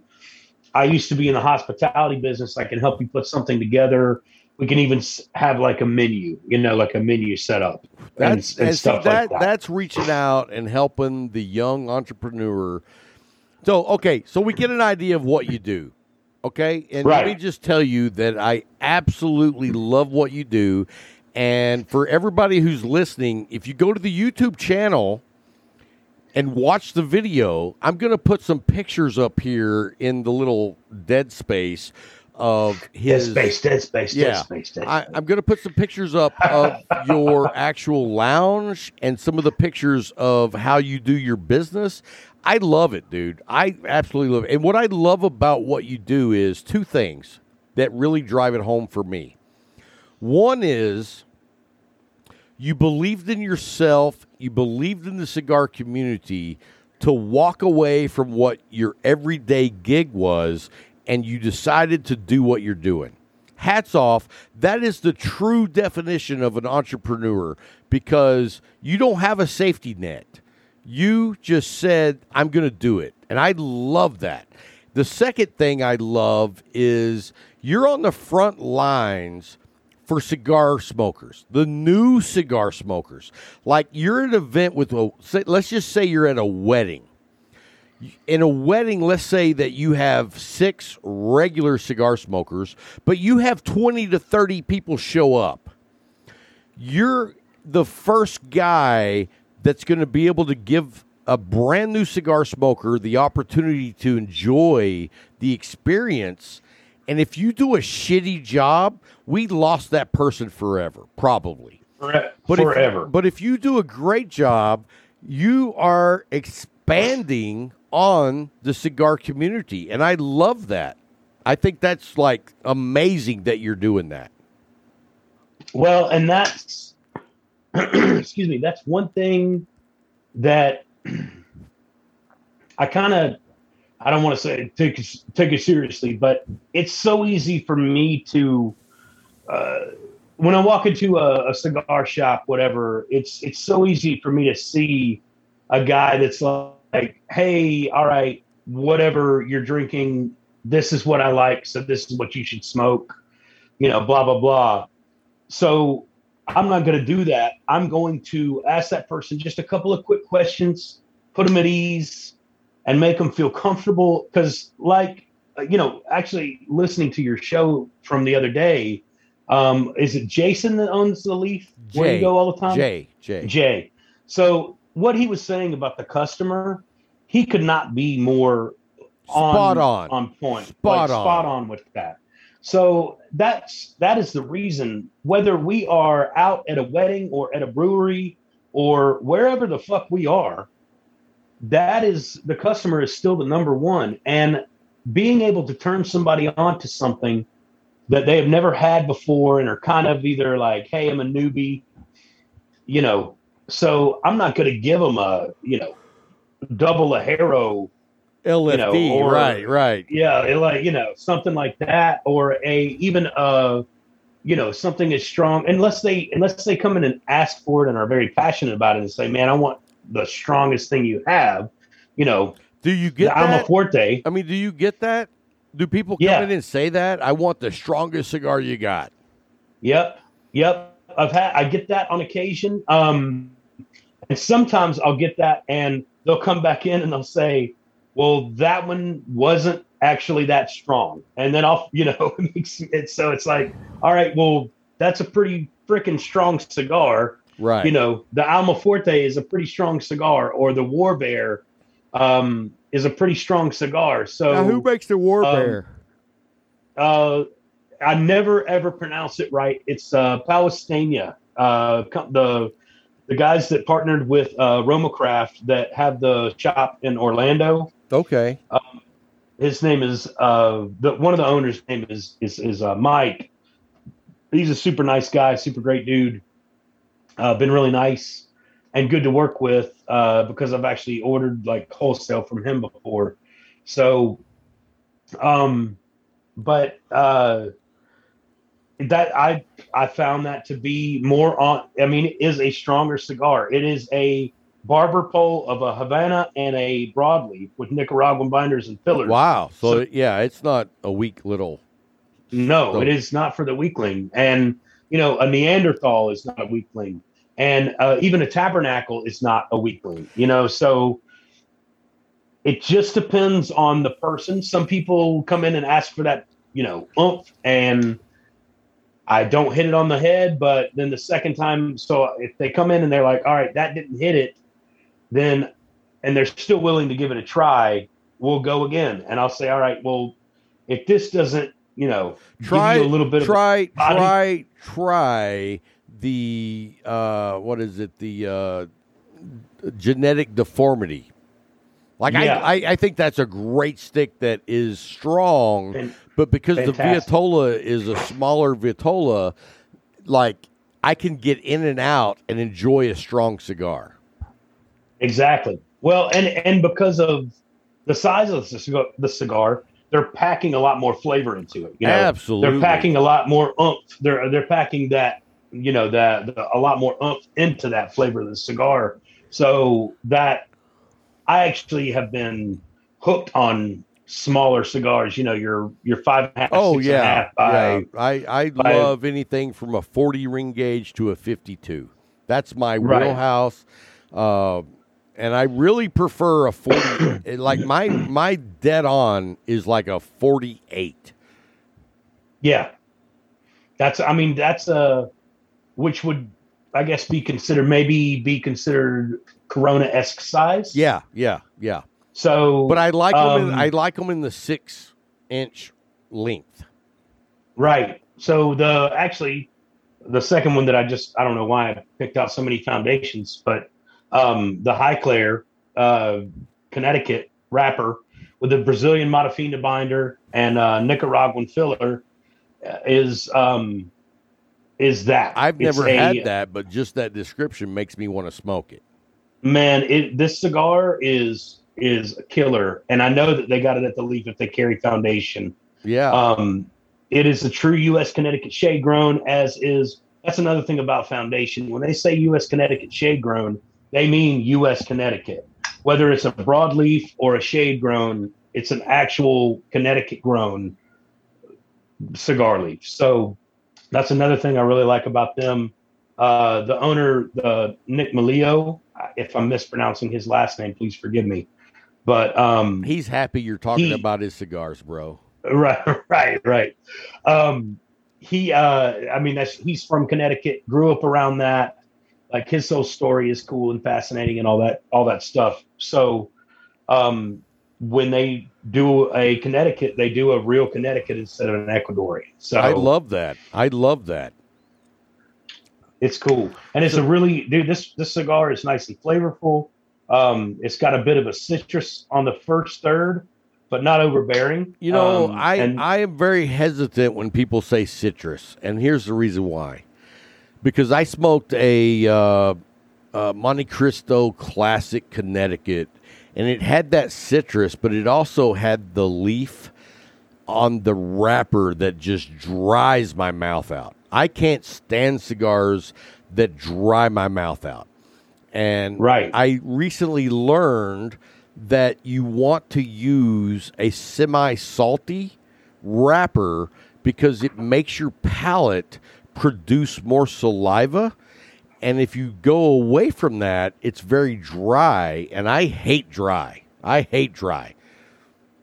I used to be in the hospitality business. I can help you put something together. We can even have like a menu, you know, like a menu set up and stuff like that. That's reaching out and helping the young entrepreneur So, okay, so we get an idea of what you do, okay? And right. Let me just tell you that I absolutely love what you do. And for everybody who's listening, if you go to the YouTube channel and watch the video, I'm going to put some pictures up here in the little dead space of his... Dead space. I'm going to put some pictures up of your actual lounge and some of the pictures of how you do your business. I love it, dude. I absolutely love it. And what I love about what you do is two things that really drive it home for me. One is you believed in yourself, you believed in the cigar community to walk away from what your everyday gig was, and you decided to do what you're doing. Hats off. That is the true definition of an entrepreneur, because you don't have a safety net. You just said, I'm going to do it. And I love that. The second thing I love is you're on the front lines for cigar smokers, the new cigar smokers. Like, you're at an event with, let's just say you're at a wedding. In a wedding, let's say that you have 6 regular cigar smokers, but you have 20 to 30 people show up. You're the first guy that's going to be able to give a brand new cigar smoker the opportunity to enjoy the experience. And if you do a shitty job, we lost that person forever, probably. Forever. But if you do a great job, you are expanding on the cigar community. And I love that. I think that's, like, amazing that you're doing that. Well, and that's, excuse me, that's one thing that I kind of, I don't want to say take it seriously, but it's so easy for me to, when I walk into a cigar shop, whatever, it's so easy for me to see a guy that's like, hey, all right, whatever you're drinking, this is what I like, so this is what you should smoke, you know, blah, blah, blah. So I'm not going to do that. I'm going to ask that person just a couple of quick questions, put them at ease, and make them feel comfortable. Because, like, you know, actually listening to your show from the other day, is it Jason that owns the Leaf? Jay, where you go all the time? Jay. So what he was saying about the customer, he could not be more on point. Spot on with that. So that is the reason, whether we are out at a wedding or at a brewery or wherever the fuck we are, that is, the customer is still the number one. And being able to turn somebody on to something that they have never had before and are kind of either like, hey, I'm a newbie, you know, so I'm not going to give them a, you know, double a Hero LFD, you know, or, right. Yeah, like, you know, something like that, or even you know, something as strong, unless they come in and ask for it and are very passionate about it and say, man, I want the strongest thing you have, you know. Do you get that? I'm a forte. I mean, do you get that? Do people come in and say that? I want the strongest cigar you got. Yep. I get that on occasion. And sometimes I'll get that and they'll come back in and they'll say, well, that one wasn't actually that strong. And then I'll, you know, so it's like, all right, well, that's a pretty freaking strong cigar. Right. You know, the Almaforte is a pretty strong cigar, or the War Bear is a pretty strong cigar. So now, who makes the War Bear? I never, ever pronounce it right. It's Palestania. The guys that partnered with Roma Craft that have the shop in Orlando. Okay. His name is, one of the owners' name is Mike. He's a super nice guy, super great dude. Been really nice and good to work with, because I've actually ordered like wholesale from him before. So, that I found that to be more on. I mean, it is a stronger cigar. It is a barber pole of a Havana and a broadleaf with Nicaraguan binders and fillers. Wow! So yeah, it's not a weak little. No, so. It is not for the weakling, and you know, a Neanderthal is not a weakling. And even a tabernacle is not a weakling, you know. So It just depends on the person. Some people come in and ask for that, you know, oomph, and I don't hit it on the head. But then the second time, so if they come in and they're like, all right, that didn't hit it, then, and they're still willing to give it a try, we'll go again. And I'll say, all right, well, if this doesn't, you know, try, give you a little bit of body, try the, what is it? The genetic deformity. Like, yeah. I think that's a great stick that is strong, but because fantastic. The Vitola is a smaller Vitola, like, I can get in and out and enjoy a strong cigar. Exactly. Well, and because of the size of the cigar, they're packing a lot more flavor into it. You know? Absolutely. They're packing a lot more oomph. They're packing that, you know, a lot more oomph into that flavor of the cigar. So that... I actually have been hooked on smaller cigars. You know, your 5.5, oh, 6.5 by. Yeah. I love anything from a 40 ring gauge to a 52. That's my wheelhouse, and I really prefer a 40. Like my dead on is like a 48. Yeah, which would, I guess, be considered Corona-esque size. Yeah. So, but I like them. I like them in the 6-inch length. Right. So the second one that I don't know why I picked out so many foundations, but the Highclere Connecticut wrapper with a Brazilian Modafina binder and a Nicaraguan filler is that. I've never had that, but just that description makes me want to smoke it. Man, this cigar is a killer, and I know that they got it at the Leaf if they carry Foundation. Yeah, it is a true U.S. Connecticut shade grown. As is, that's another thing about Foundation. When they say U.S. Connecticut shade grown, they mean U.S. Connecticut. Whether it's a broadleaf or a shade grown, it's an actual Connecticut grown cigar leaf. So that's another thing I really like about them. The owner, Nick Melillo, if I'm mispronouncing his last name, please forgive me. But he's happy you're talking about his cigars, bro. Right. He's from Connecticut, grew up around that. Like, his whole story is cool and fascinating and all that stuff. So when they do a Connecticut, they do a real Connecticut instead of an Ecuadorian. So I love that. It's cool. And it's this cigar is nice and flavorful. It's got a bit of a citrus on the first third, but not overbearing. You know, I am very hesitant when people say citrus. And here's the reason why. Because I smoked a Monte Cristo Classic Connecticut, and it had that citrus, but it also had the leaf on the wrapper that just dries my mouth out. I can't stand cigars that dry my mouth out. And right. I recently learned that you want to use a semi-salty wrapper because it makes your palate produce more saliva. And if you go away from that, it's very dry. And I hate dry.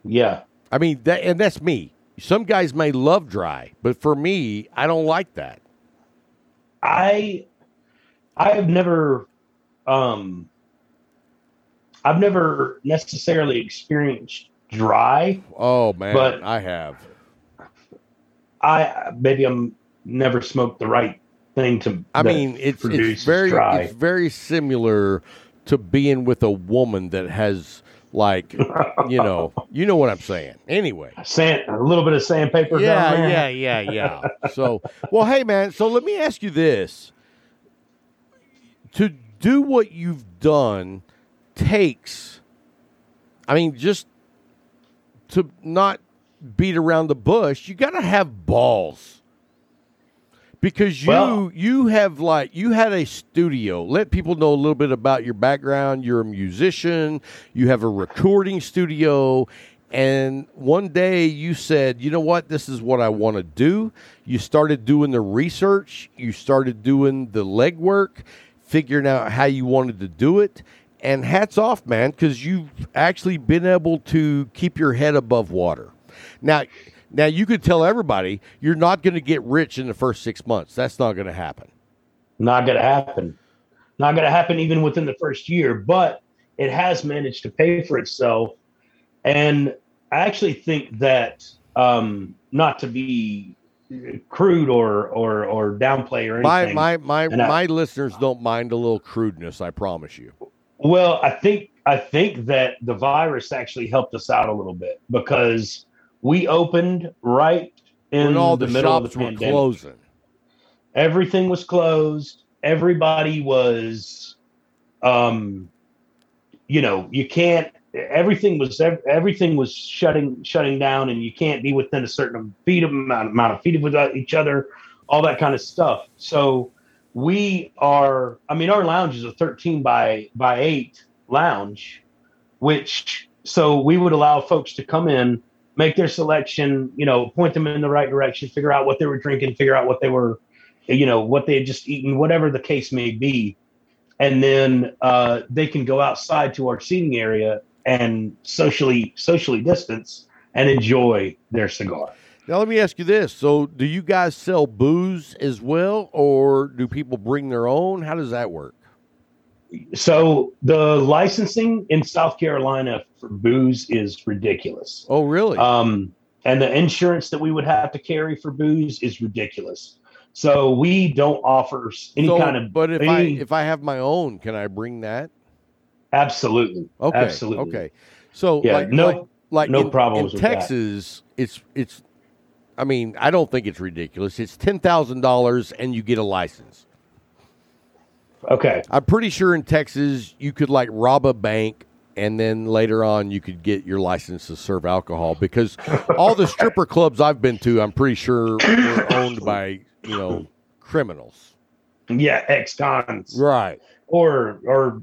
Yeah. I mean, that's me. Some guys may love dry, but for me, I don't like that. I've never necessarily experienced dry. Oh man, but I have. I'm never smoked the right thing to. I mean, it's very similar to being with a woman that has. Like, you know what I'm saying. Anyway, a little bit of sandpaper. Yeah, down there. Yeah. So, well, hey, man. So let me ask you this: to do what you've done takes. I mean, just to not beat around the bush, you got to have balls. Because you had a studio. Let people know a little bit about your background. You're a musician. You have a recording studio. And one day you said, you know what? This is what I want to do. You started doing the research. You started doing the legwork, figuring out how you wanted to do it. And hats off, man, because you've actually been able to keep your head above water. Now you could tell everybody you're not going to get rich in the first 6 months. That's not going to happen. Not going to happen. Not going to happen even within the first year, but it has managed to pay for itself. And I actually think that, not to be crude or downplay or anything. My listeners don't mind a little crudeness, I promise you. Well, I think that the virus actually helped us out a little bit because we opened right in when all the middle shops of the pandemic. Were closing. Everything was closed. Everybody was, everything was shutting down, and you can't be within a certain amount of feet of each other, all that kind of stuff. So we are, our lounge is a 13 by 8 lounge, which, so we would allow folks to come in, make their selection, point them in the right direction, figure out what they were drinking, figure out what they were, what they had just eaten, whatever the case may be. And then they can go outside to our seating area and socially distance and enjoy their cigar. Now, let me ask you this. So do you guys sell booze as well, or do people bring their own? How does that work? So the licensing in South Carolina for booze is ridiculous. Oh, really? And the insurance that we would have to carry for booze is ridiculous. So we don't offer any But if I have my own, can I bring that? Absolutely. Okay. Absolutely. Okay. So yeah, no problems in with Texas, that. It's. I mean, I don't think it's ridiculous. It's $10,000 and you get a license. Okay. I'm pretty sure in Texas you could rob a bank and then later on you could get your license to serve alcohol, because all the stripper clubs I've been to, I'm pretty sure were owned by, criminals. Yeah, ex-cons. Right. Or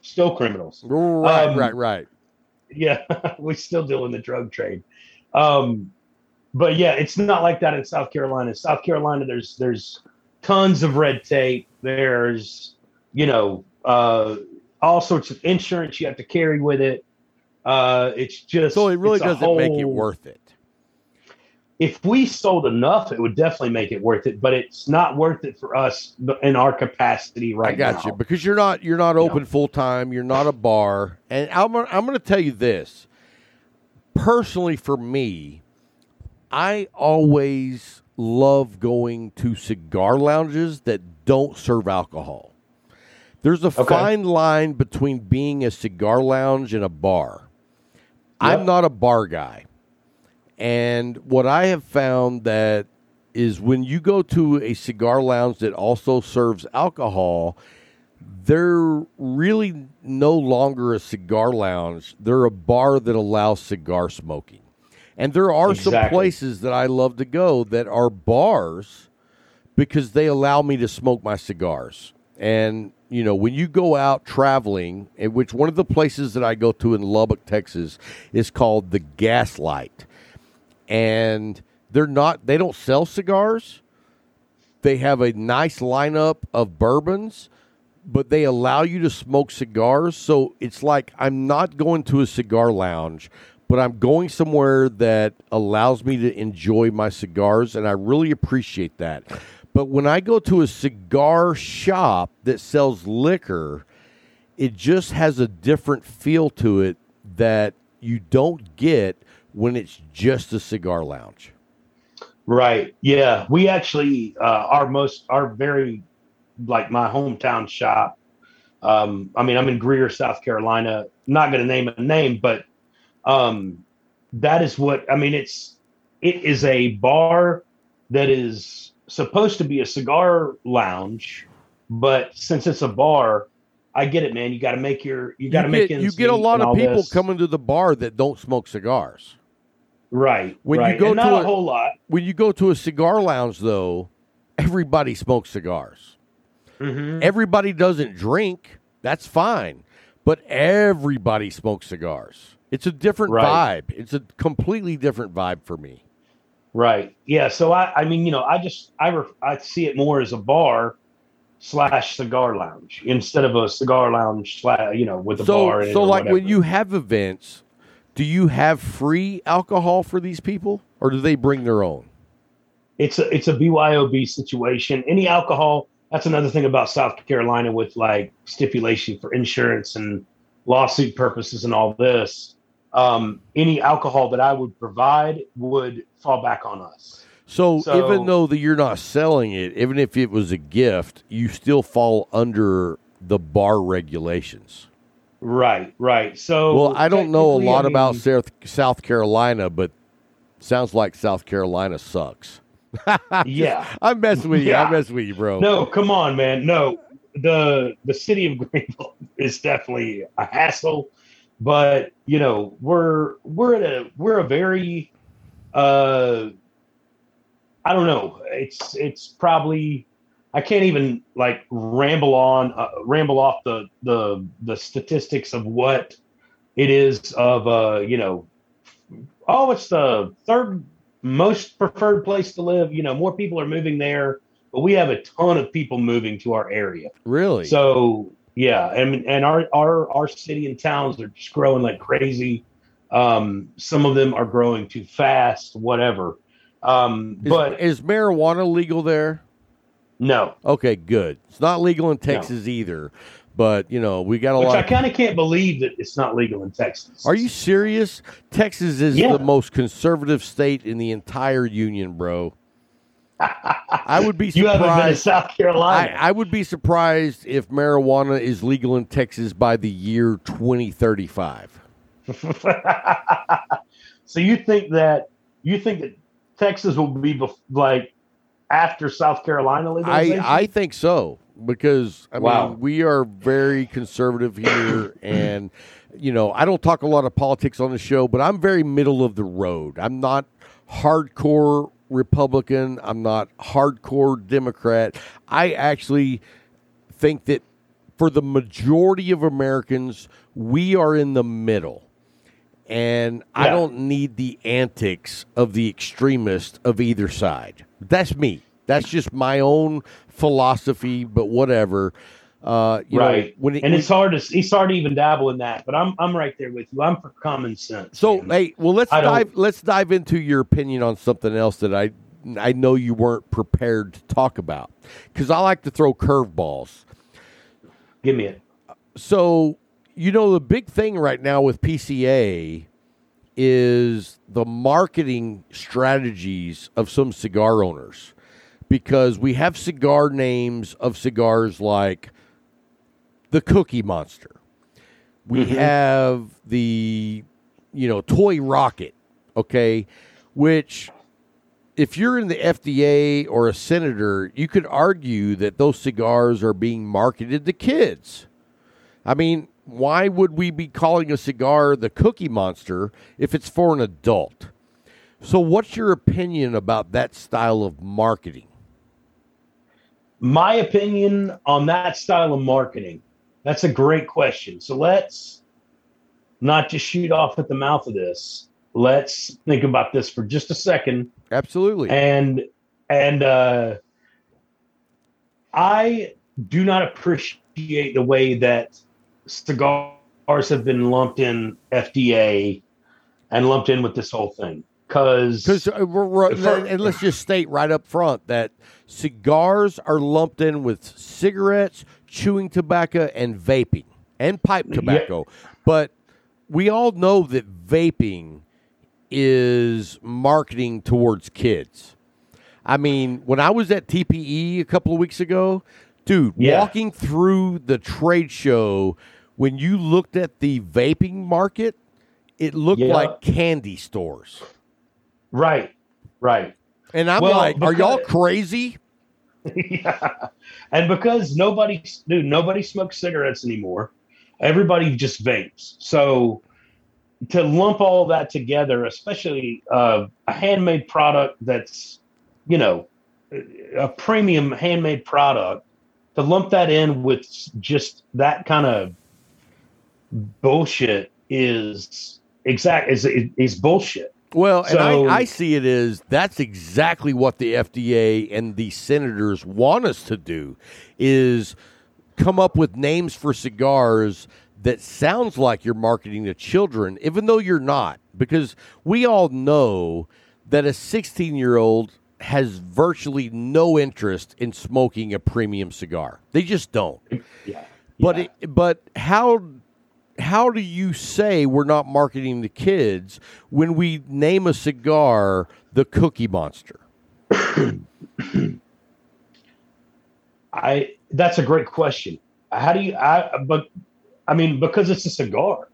still criminals. Right, right. Yeah, we're still doing the drug trade. But yeah, it's not like that in South Carolina. South Carolina, there's tons of red tape. There's, all sorts of insurance you have to carry with it. It's just so it really doesn't make it worth it. If we sold enough, it would definitely make it worth it. But it's not worth it for us in our capacity right now. I got you, because you're not open full time. You're not a bar, and I'm going to tell you this personally for me. I always love going to cigar lounges that don't serve alcohol. There's a fine line between being a cigar lounge and a bar. Yep. I'm not a bar guy. And what I have found that is when you go to a cigar lounge that also serves alcohol, they're really no longer a cigar lounge. They're a bar that allows cigar smoking. And there are some places that I love to go that are bars because they allow me to smoke my cigars. And, when you go out traveling, which one of the places that I go to in Lubbock, Texas, is called the Gaslight. And they don't sell cigars. They have a nice lineup of bourbons, but they allow you to smoke cigars. So it's like I'm not going to a cigar lounge, but I'm going somewhere that allows me to enjoy my cigars, and I really appreciate that. But when I go to a cigar shop that sells liquor, it just has a different feel to it that you don't get when it's just a cigar lounge. Right. Yeah. We actually, my hometown shop. I'm in Greer, South Carolina. Not going to name a name, but that is what, it is a bar that is supposed to be a cigar lounge, but since it's a bar, I get it, man. You got to make you get a lot of people coming to the bar that don't smoke cigars. Right. Not a whole lot. When you go to a cigar lounge though, everybody smokes cigars. Mm-hmm. Everybody doesn't drink. That's fine. But everybody smokes cigars. It's a different vibe. It's a completely different vibe for me. Right. Yeah. So I see it more as a bar. slash cigar lounge instead of a cigar lounge slash, you know, with a bar in it. So like whatever. When you have events, do you have free alcohol for these people or do they bring their own? It's a BYOB situation. Any alcohol, that's another thing about South Carolina with like stipulation for insurance and lawsuit purposes and all this. Any alcohol that I would provide would fall back on us. So even though that you're not selling it, even if it was a gift, you still fall under the bar regulations. Right. So well, I don't know a lot about South Carolina, but sounds like South Carolina sucks. Yeah. I'm messing with you. Yeah. I'm messing with you, bro. No, come on, man. No, the city of Greenville is definitely a hassle, but you know, we're a very, I don't know. It's probably, I can't even like ramble off the statistics of what it is of, you know, oh, it's the third most preferred place to live. You know, more people are moving there, but we have a ton of people moving to our area. Really? So yeah. And our city and towns are just growing like crazy. Some of them are growing too fast, whatever. Is marijuana legal there? No. Okay, good. It's not legal in Texas either, but you know, we got a lot. Which I kind of can't believe that it's not legal in Texas. Are you serious? Texas is the most conservative state in the entire union, bro. I would be surprised. You haven't been to South Carolina. I would be surprised if marijuana is legal in Texas by the year 2035. So you think that Texas will be like after South Carolina legalization? I think so, because I mean, we are very conservative here. And, you know, I don't talk a lot of politics on the show, but I'm very middle of the road. I'm not hardcore Republican. I'm not hardcore Democrat. I actually think that for the majority of Americans, we are in the middle. And I don't need the antics of the extremists of either side. That's me. That's just my own philosophy, but whatever. You know, it's hard to even dabble in that, but I'm right there with you. I'm for common sense. So, man. Hey, well, let's dive into your opinion on something else that I know you weren't prepared to talk about, because I like to throw curveballs. Give me it. So, you know, the big thing right now with PCA is the marketing strategies of some cigar owners, because we have cigar names of cigars like the Cookie Monster. We have the, you know, Toy Rocket, okay, which if you're in the FDA or a senator, you could argue that those cigars are being marketed to kids. I mean, why would we be calling a cigar the Cookie Monster if it's for an adult? So what's your opinion about that style of marketing? My opinion on that style of marketing, that's a great question. So let's not just shoot off at the mouth of this. Let's think about this for just a second. Absolutely. And I do not appreciate the way that cigars have been lumped in FDA and lumped in with this whole thing. And let's just state right up front that cigars are lumped in with cigarettes, chewing tobacco, and vaping, and pipe tobacco. Yeah. But we all know that vaping is marketing towards kids. I mean, when I was at TPE a couple of weeks ago, dude, walking through the trade show, when you looked at the vaping market, it looked like candy stores. Right. And I'm are y'all crazy? Yeah. And because nobody smokes cigarettes anymore. Everybody just vapes. So to lump all that together, especially a handmade product that's, you know, a premium handmade product, to lump that in with just that kind of bullshit is bullshit. Well, so, and I see it as that's exactly what the FDA and the senators want us to do, is come up with names for cigars that sounds like you're marketing to children, even though you're not, because we all know that a 16-year-old has virtually no interest in smoking a premium cigar. They just don't. Yeah. But yeah. How do you say we're not marketing to kids when we name a cigar the Cookie Monster? That's a great question. How do you? Because it's a cigar.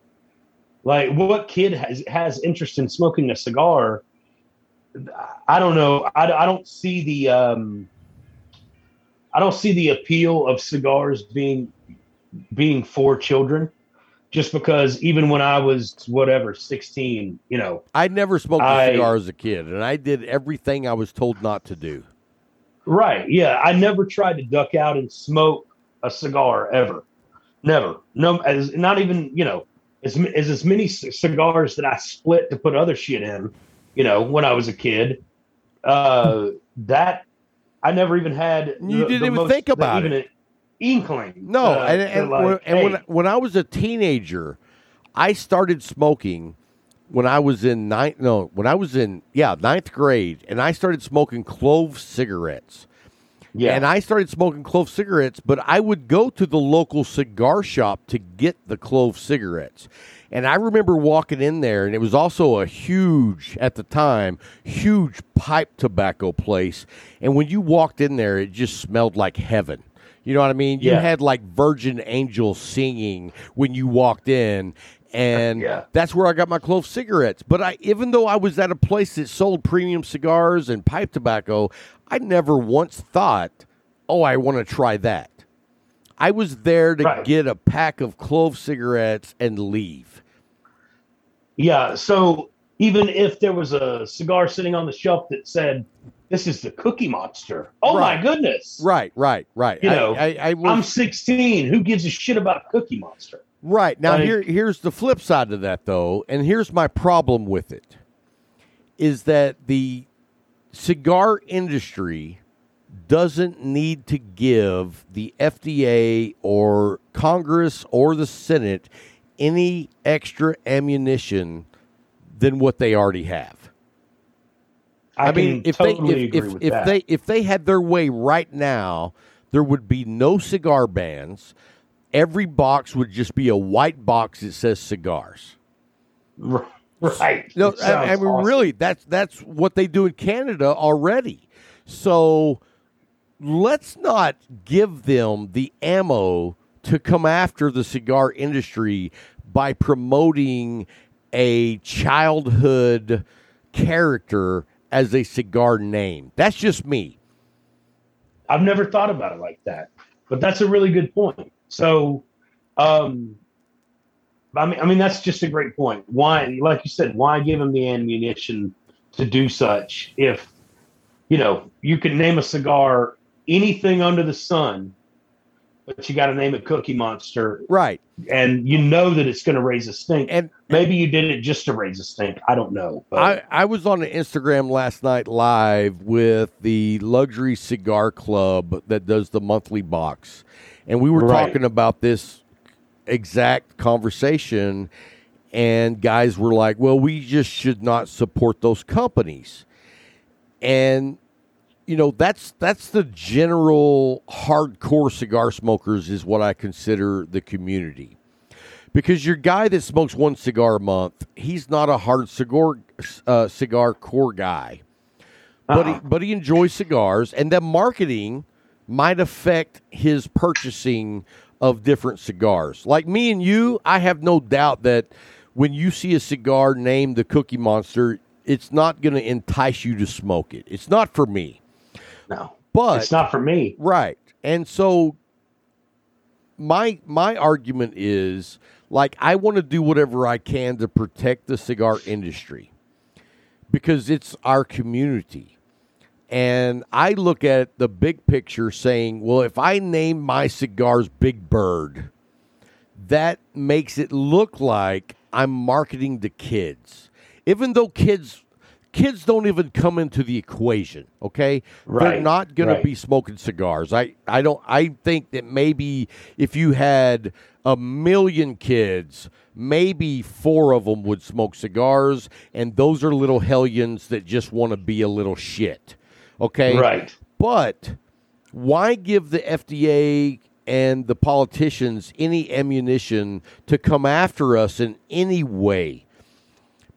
Like, what kid has interest in smoking a cigar? I don't know. I don't see the appeal of cigars being for children. Just because even when I was, 16, I never smoked a cigar as a kid, and I did everything I was told not to do. Right, yeah. I never tried to duck out and smoke a cigar, ever. Never. No, not even, as many cigars that I split to put other shit in, when I was a kid. That, I never even had. You didn't even think about it. Inkling. No, when I was a teenager, I started smoking when I was in ninth grade, and I started smoking clove cigarettes. Yeah, and I started smoking clove cigarettes, but I would go to the local cigar shop to get the clove cigarettes. And I remember walking in there, and it was also at the time, huge pipe tobacco place. And when you walked in there, it just smelled like heaven. You know what I mean? Yeah. You had like virgin angels singing when you walked in, and that's where I got my clove cigarettes. But even though I was at a place that sold premium cigars and pipe tobacco, I never once thought, oh, I want to try that. I was there to get a pack of clove cigarettes and leave. Yeah, so even if there was a cigar sitting on the shelf that said, this is the Cookie Monster. Oh, my goodness. Right. I'm 16. Who gives a shit about Cookie Monster? Right. Now, here's the flip side of that, though, and here's my problem with it, is that the cigar industry doesn't need to give the FDA or Congress or the Senate any extra ammunition than what they already have. If they had their way right now, there would be no cigar bans. Every box would just be a white box that says cigars. Right. No, awesome. Really, that's what they do in Canada already. So let's not give them the ammo to come after the cigar industry by promoting a childhood character as a cigar name. That's just me. I've never thought about it like that, but that's a really good point. So, I mean, that's just a great point. Why, like you said, why give them the ammunition to do such if, you can name a cigar anything under the sun, but you got to name it Cookie Monster. Right. And you know that it's going to raise a stink. And maybe you did it just to raise a stink. I don't know. But I was on Instagram last night live with the Luxury Cigar Club that does the monthly box. And we were talking about this exact conversation. And guys were like, well, we just should not support those companies. And that's the general hardcore cigar smokers is what I consider the community. Because your guy that smokes one cigar a month, he's not a hard cigar core guy. Uh-huh. But he enjoys cigars, and the marketing might affect his purchasing of different cigars. Like me and you, I have no doubt that when you see a cigar named the Cookie Monster, it's not going to entice you to smoke it. It's not for me. No, but it's not for me. Right. And so my argument is, like, I want to do whatever I can to protect the cigar industry because it's our community. And I look at the big picture saying, well, if I name my cigars Big Bird, that makes it look like I'm marketing to kids. Even though kids kids don't even come into the equation, okay? Right. They're not going to be smoking cigars. I think that maybe if you had 1 million kids, maybe 4 of them would smoke cigars, and those are little hellions that just want to be a little shit, okay? Right. But why give the FDA and the politicians any ammunition to come after us in any way?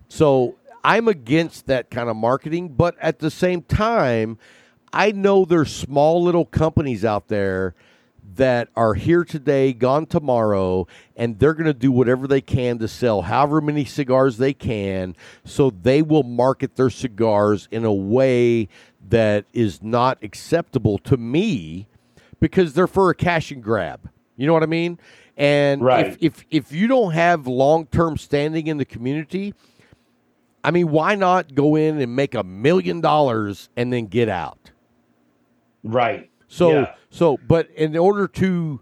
So I'm against that kind of marketing, but at the same time, I know there's small little companies out there that are here today, gone tomorrow, and they're going to do whatever they can to sell however many cigars they can, so they will market their cigars in a way that is not acceptable to me because they're for a cash and grab. You know what I mean? And if you don't have long-term standing in the community, I mean, why not go in and make $1 million and then get out? Right. So, but in order to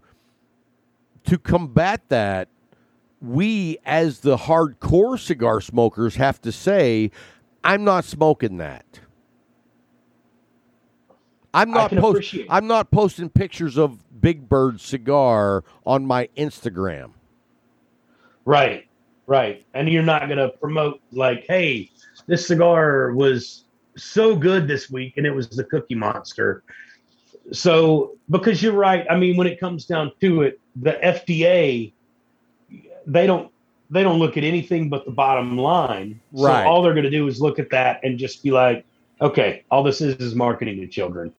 combat that, we as the hardcore cigar smokers have to say, I'm not smoking that. I'm not posting pictures of Big Bird cigar on my Instagram. Right. Right. And you're not going to promote like, hey, this cigar was so good this week and it was the Cookie Monster. So because you're right. I mean, when it comes down to it, the FDA, they don't look at anything but the bottom line. Right. So all they're going to do is look at that and just be like, okay, all this is marketing to children.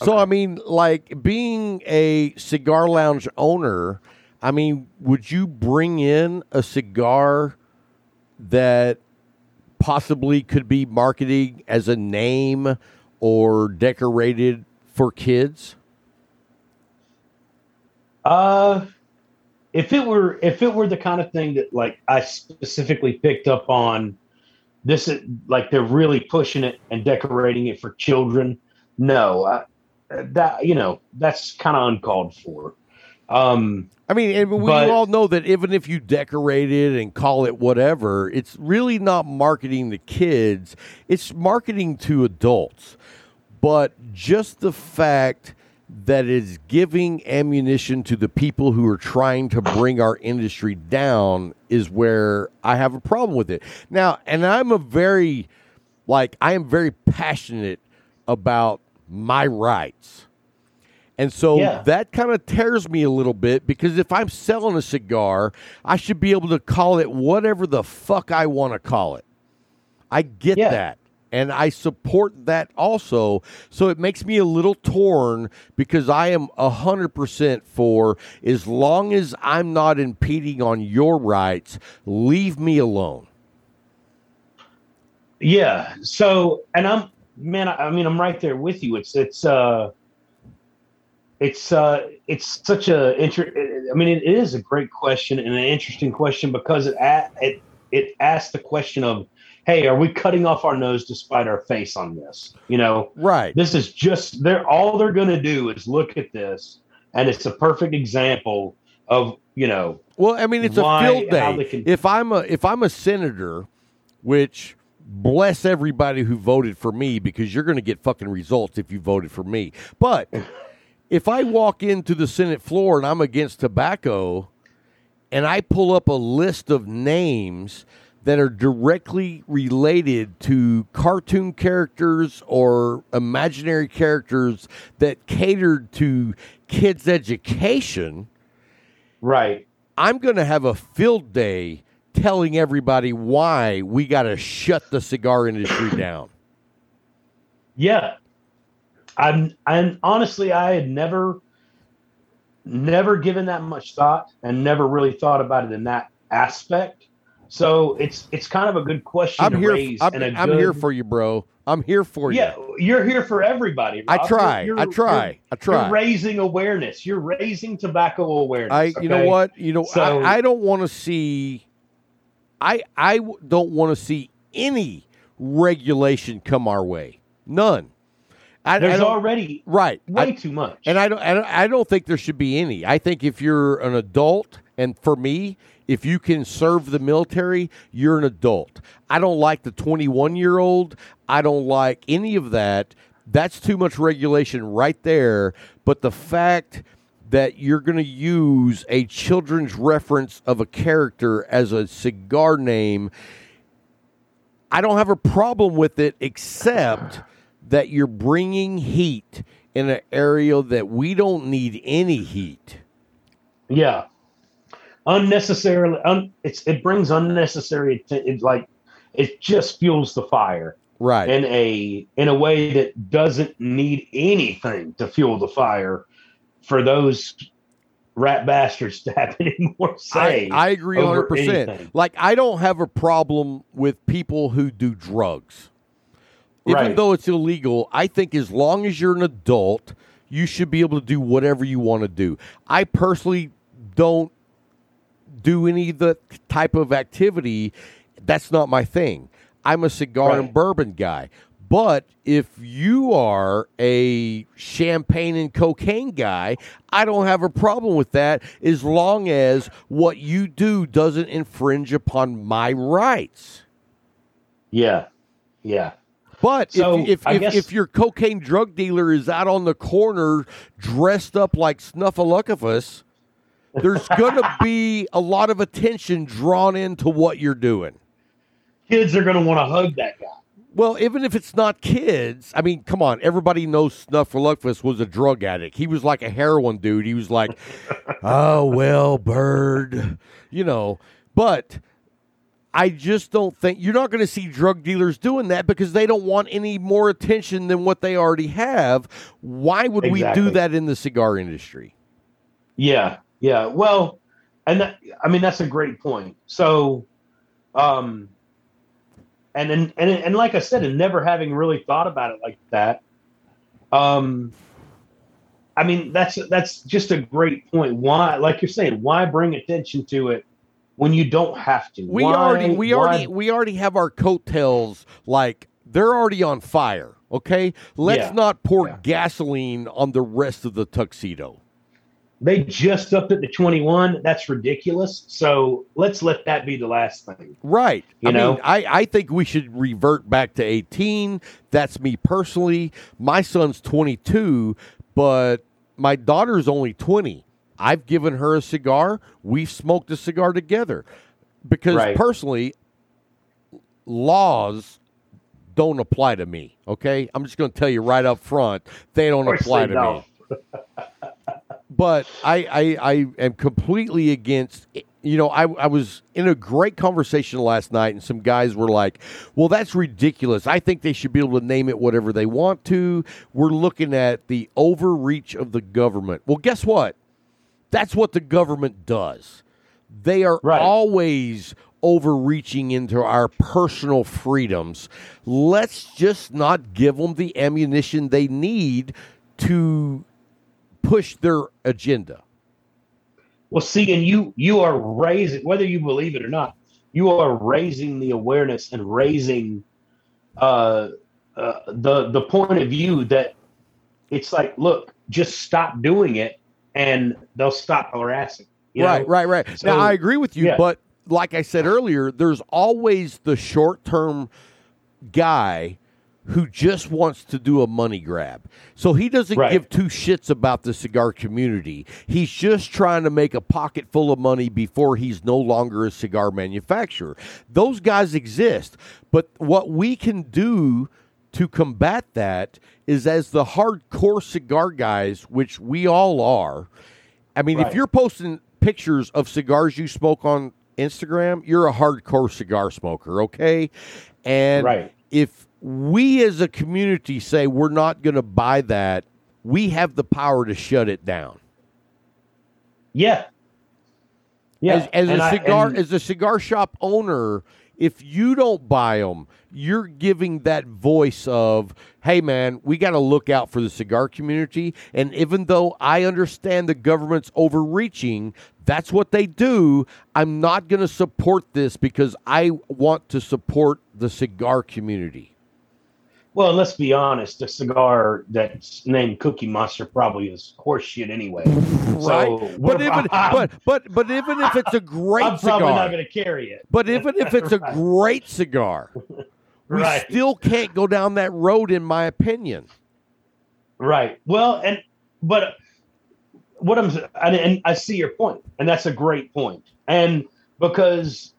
So, okay. I mean, like being a cigar lounge owner, I mean, would you bring in a cigar that possibly could be marketed as a name or decorated for kids? If it were the kind of thing that like I specifically picked up on, this is like they're really pushing it and decorating it for children. No, that's kind of uncalled for. I mean, and we all know that even if you decorate it and call it whatever, it's really not marketing to kids. It's marketing to adults. But just the fact that it's giving ammunition to the people who are trying to bring our industry down is where I have a problem with it. Now, and I am very passionate about my rights. And so that kind of tears me a little bit because if I'm selling a cigar, I should be able to call it whatever the fuck I want to call it. I get that. And I support that also. So it makes me a little torn because I am 100% for as long as I'm not impeding on your rights, leave me alone. Yeah. So, and I'm right there with you. It's such a it is a great question and an interesting question because it asks the question of, hey, are we cutting off our nose to spite our face on this? You know, right? This is just all they're going to do is look at this, and it's a perfect example of Well, I mean, it's a field day. If I'm a senator, which bless everybody who voted for me because you're going to get fucking results if you voted for me, but. If I walk into the Senate floor and I'm against tobacco and I pull up a list of names that are directly related to cartoon characters or imaginary characters that catered to kids' education, right? I'm going to have a field day telling everybody why we got to shut the cigar industry down. Yeah. I'm honestly, I had never given that much thought and never really thought about it in that aspect. So it's kind of a good question to raise. I'm here for you, bro. I'm here for you. Yeah, you're here for everybody. Rob. I try. You're raising awareness. You're raising tobacco awareness. I don't want to see. I don't want to see any regulation come our way. None. There's already way too much. And I don't think there should be any. I think if you're an adult And for me, if you can serve the military, you're an adult. I don't like the 21-year-old. I don't like any of that. That's too much regulation right there. But the fact that you're going to use a children's reference of a character as a cigar name, I don't have a problem with it, except that you're bringing heat in an area that we don't need any heat. Yeah. Unnecessarily. It brings unnecessary. It just fuels the fire. Right. In a way that doesn't need anything to fuel the fire for those rat bastards to have any more say. I agree 100%. Anything. Like, I don't have a problem with people who do drugs. Even though it's illegal, I think as long as you're an adult, you should be able to do whatever you want to do. I personally don't do any of the type of activity. That's not my thing. I'm a cigar and bourbon guy. But if you are a champagne and cocaine guy, I don't have a problem with that as long as what you do doesn't infringe upon my rights. Yeah, yeah. But so if your cocaine drug dealer is out on the corner dressed up like Snuffleupagus, there's going to be a lot of attention drawn into what you're doing. Kids are going to want to hug that guy. Well, even if it's not kids, I mean, come on. Everybody knows Snuffleupagus was a drug addict. He was like a heroin dude. He was like, oh, well, bird, you know. But I just don't think you're not going to see drug dealers doing that because they don't want any more attention than what they already have. Why would we do that in the cigar industry? Yeah, yeah. Well, and that, I mean, that's a great point. So, And like I said, and never having really thought about it like that, I mean, that's just a great point. Why, like you're saying, why bring attention to it when you don't have to? We already have our coattails, like they're already on fire. Okay, let's not pour gasoline on the rest of the tuxedo. They just upped it to 21. That's ridiculous. So let's let that be the last thing. Right. I think we should revert back to 18. That's me personally. My son's 22, but my daughter's only 20. I've given her a cigar. We've smoked a cigar together. Because personally, laws don't apply to me. Okay? I'm just going to tell you right up front, they don't apply to me. But I am completely against, you know, I was in a great conversation last night, and some guys were like, well, that's ridiculous. I think they should be able to name it whatever they want to. We're looking at the overreach of the government. Well, guess what? That's what the government does. They are always overreaching into our personal freedoms. Let's just not give them the ammunition they need to push their agenda. Well, see, and you are raising, whether you believe it or not, you are raising the awareness and raising the point of view that it's like, look, just stop doing it and they'll stop harassing. Right. So, now, I agree with you, but like I said earlier, there's always the short-term guy who just wants to do a money grab. So he doesn't give two shits about the cigar community. He's just trying to make a pocket full of money before he's no longer a cigar manufacturer. Those guys exist. But what we can do to combat that is, as the hardcore cigar guys, which we all are, I mean, if you're posting pictures of cigars you smoke on Instagram, you're a hardcore cigar smoker, okay? And if we as a community say we're not going to buy that, we have the power to shut it down. Yeah. Yeah. As a cigar shop owner, if you don't buy them, you're giving that voice of, hey, man, we got to look out for the cigar community. And even though I understand the government's overreaching, that's what they do, I'm not going to support this because I want to support the cigar community. Well, let's be honest. A cigar that's named Cookie Monster probably is horseshit anyway. Right. So but even if it's a great cigar, I'm probably not going to carry it. But even if it's right. a great cigar, we right. still can't go down that road, in my opinion. Right. Well, and but what I'm and I see your point, and that's a great point. And because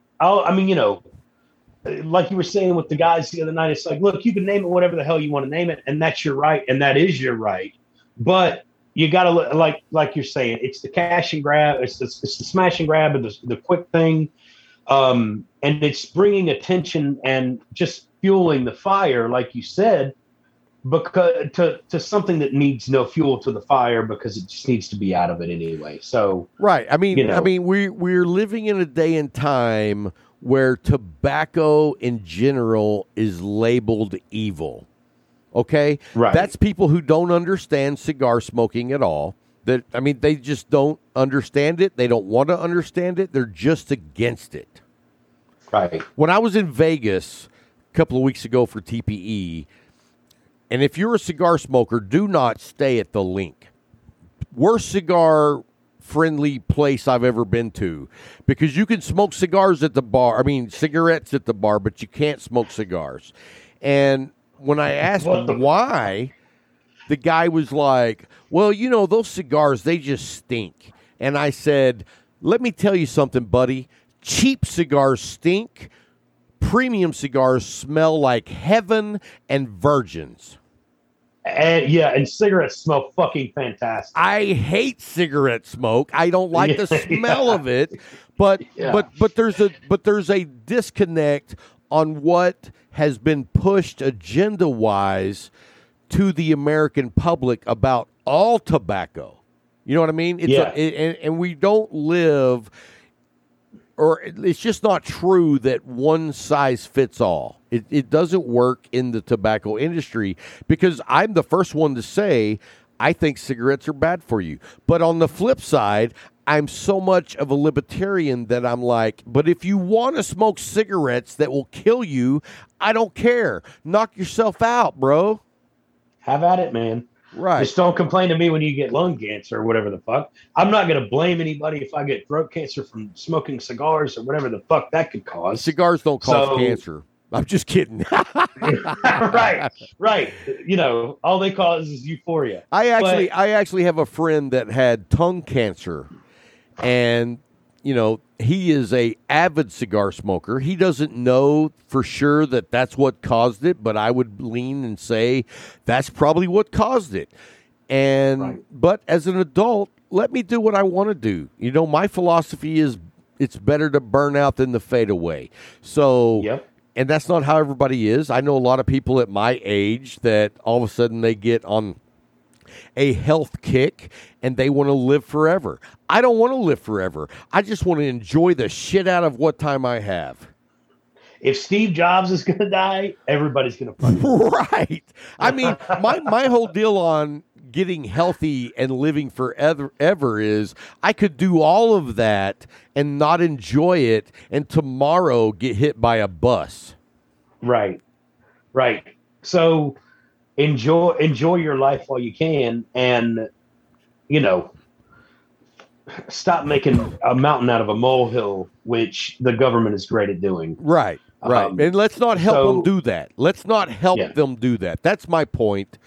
like you were saying with the guys the other night, it's like, look, you can name it whatever the hell you want to name it, and that's your right, and that is your right. But you got to look, like you're saying, it's the cash and grab, it's the smash and grab, and the quick thing, and it's bringing attention and just fueling the fire, like you said, because to something that needs no fuel to the fire because it just needs to be out of it anyway. So right, we're living in a day and time where tobacco in general is labeled evil, okay? Right. That's people who don't understand cigar smoking at all. They just don't understand it. They don't want to understand it. They're just against it. Right. When I was in Vegas a couple of weeks ago for TPE, and if you're a cigar smoker, do not stay at the Link. Worst cigar friendly place I've ever been to, because you can smoke cigarettes at the bar, but you can't smoke cigars. And when I asked him why, the guy was like, well, those cigars, they just stink. And I said, let me tell you something, buddy. Cheap cigars stink. Premium cigars smell like heaven and virgins. And cigarettes smell fucking fantastic. I hate cigarette smoke. I don't like the smell of it, but there's a disconnect on what has been pushed agenda-wise to the American public about all tobacco. You know what I mean? And we don't live, or it's just not true that one size fits all. It doesn't work in the tobacco industry, because I'm the first one to say I think cigarettes are bad for you. But on the flip side, I'm so much of a libertarian that I'm like, but if you want to smoke cigarettes that will kill you, I don't care. Knock yourself out, bro. Have at it, man. Right. Just don't complain to me when you get lung cancer or whatever the fuck. I'm not going to blame anybody if I get throat cancer from smoking cigars or whatever the fuck that could cause. Cigars don't cause cancer. I'm just kidding. Right. All they cause is euphoria. I actually have a friend that had tongue cancer, and he is a avid cigar smoker. He doesn't know for sure that that's what caused it, but I would lean and say that's probably what caused it. And but as an adult, let me do what I want to do. My philosophy is it's better to burn out than to fade away. So yep. And that's not how everybody is. I know a lot of people at my age that all of a sudden they get on a health kick and they want to live forever. I don't want to live forever. I just want to enjoy the shit out of what time I have. If Steve Jobs is going to die, everybody's going to fuck. Right. I mean, my whole deal on getting healthy and living forever is I could do all of that and not enjoy it, and tomorrow get hit by a bus. Right. So enjoy your life while you can, and stop making a mountain out of a molehill, which the government is great at doing. Right. And let's not help them do that. That's my point.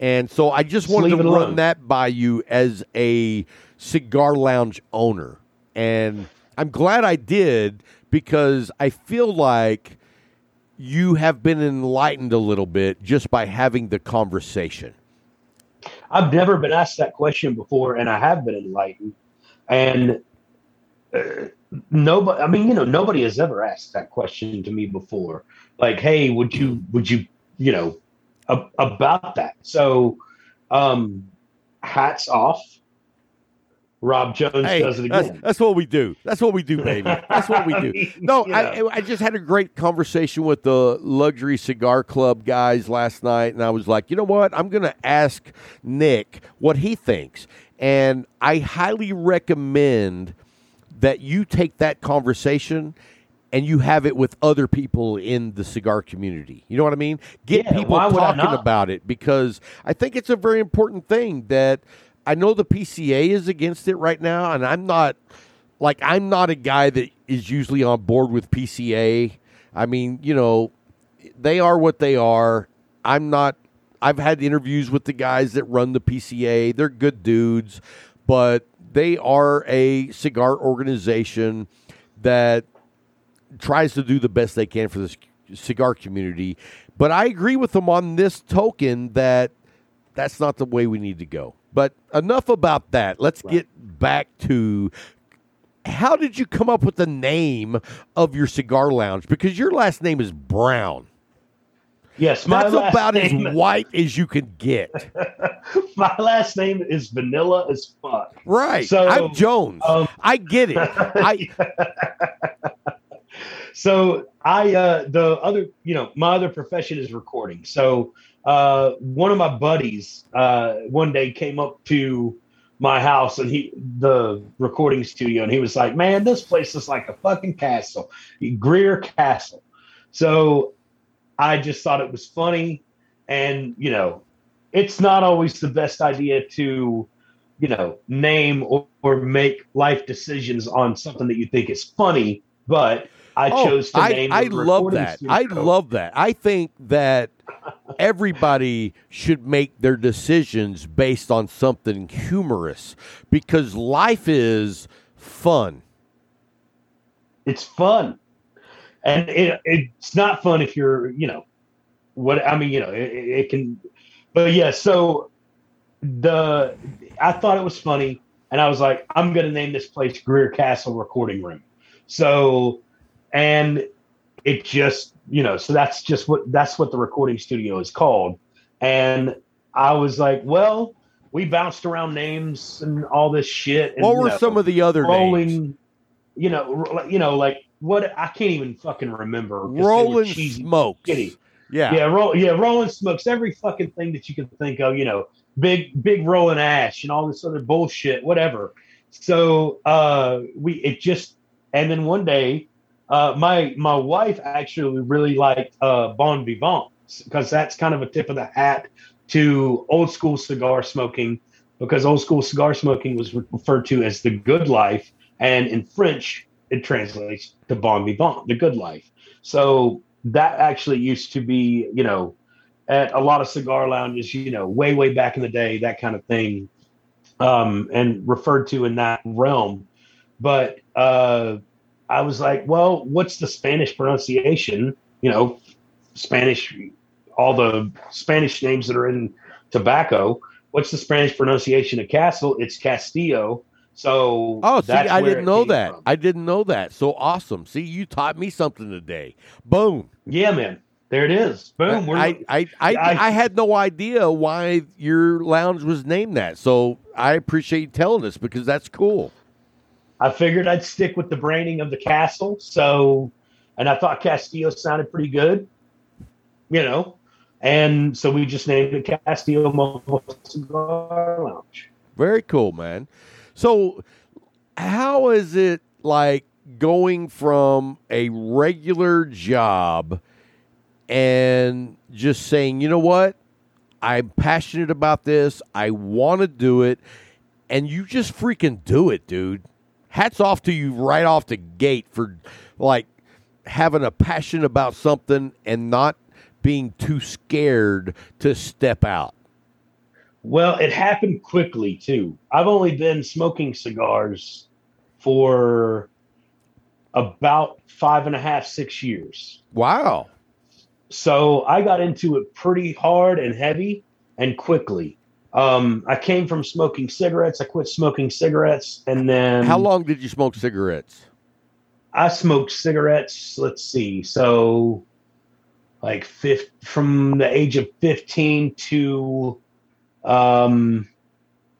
And so I just wanted to run that by you as a cigar lounge owner. And I'm glad I did, because I feel like you have been enlightened a little bit just by having the conversation. I've never been asked that question before, and I have been enlightened. And nobody has ever asked that question to me before. Like, hey, would you about that. So hats off. Rob Jones does it again. That's what we do. That's what we do, baby. That's what we do. I just had a great conversation with the Luxury Cigar Club guys last night, and I was like, you know what? I'm going to ask Nick what he thinks. And I highly recommend that you take that conversation and you have it with other people in the cigar community. You know what I mean? Get people talking about it, because I think it's a very important thing that I know the PCA is against it right now, and I'm not a guy that is usually on board with PCA. I mean, you know, they are what they are. I'm not. I've had interviews with the guys that run the PCA. They're good dudes, but they are a cigar organization that tries to do the best they can for the cigar community. But I agree with them on this token that that's not the way we need to go. But enough about that. Let's get back to how did you come up with the name of your cigar lounge? Because your last name is Brown. Yes, that's about as white as you can get. My last name is vanilla as fuck. Right. So, I'm Jones. I get it. So my other profession is recording. So one of my buddies one day came up to my house and the recording studio, and he was like, "Man, this place is like a fucking castle, Greer Castle." So I just thought it was funny, and, you know, it's not always the best idea to, you know, name or make life decisions on something that you think is funny, but I chose to name it. I love that. I think that everybody should make their decisions based on something humorous, because life is fun. It's fun. And it's not fun if you're, you know, what I mean, you know, it can, but yeah. So I thought it was funny, and I was like, I'm going to name this place Greer Castle Recording Room. So, and it just, you know, so that's what the recording studio is called. And I was like, well, we bounced around names and all this shit. And, what were some of the other names? You know, like. What I can't even fucking remember. Rolling Smokes. Shitty. Rolling Smokes. Every fucking thing that you can think of, you know, big rolling ash and all this other bullshit, whatever. So and then one day, my wife actually really liked Bon Vivant, because that's kind of a tip of the hat to old school cigar smoking, because old school cigar smoking was referred to as the good life, and in French, it translates to Bon Vivant, the good life. So that actually used to be, you know, at a lot of cigar lounges, you know, way back in the day, that kind of thing, and referred to in that realm. But I was like, well, what's the Spanish pronunciation? You know, Spanish, all the Spanish names that are in tobacco. What's the Spanish pronunciation of castle? It's Castillo. So I didn't know that. I didn't know that. So awesome. See, you taught me something today. Boom. Yeah, man. There it is. Boom. I had no idea why your lounge was named that. So I appreciate you telling us, because that's cool. I figured I'd stick with the branding of the castle. So, and I thought Castillo sounded pretty good, you know, and so we just named it Castillo Mobile Cigar Lounge. Very cool, man. So how is it like going from a regular job and just saying, you know what, I'm passionate about this, I want to do it, and you just freaking do it, dude. Hats off to you right off the gate for, like, having a passion about something and not being too scared to step out. Well, it happened quickly, too. I've only been smoking cigars for about 5.5, 6 years. Wow. So I got into it pretty hard and heavy and quickly. I came from smoking cigarettes. I quit smoking cigarettes. And then... How long did you smoke cigarettes? I smoked cigarettes, let's see. So, like, from the age of 15 to...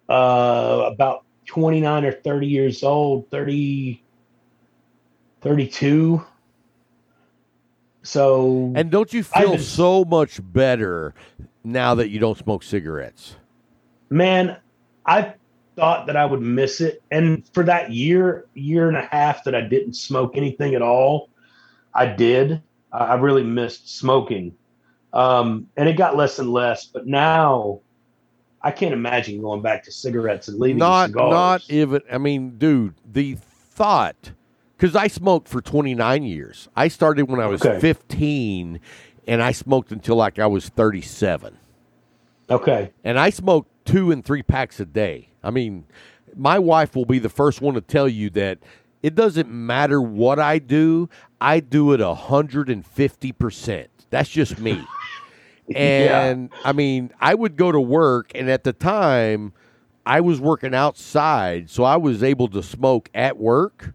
about 29 or 30 years old, 32. So, and don't you feel so much better now that you don't smoke cigarettes? Man, I thought that I would miss it. And for that year and a half that I didn't smoke anything at all, I did. I really missed smoking. And it got less and less, but now I can't imagine going back to cigarettes and leaving cigars. Not even, I mean, dude, the thought, because I smoked for 29 years. I started when I was 15, and I smoked until like I was 37. Okay. And I smoked 2 and 3 packs a day. I mean, my wife will be the first one to tell you that it doesn't matter what I do it 150%. That's just me. And, yeah. I mean, I would go to work, and at the time, I was working outside, so I was able to smoke at work.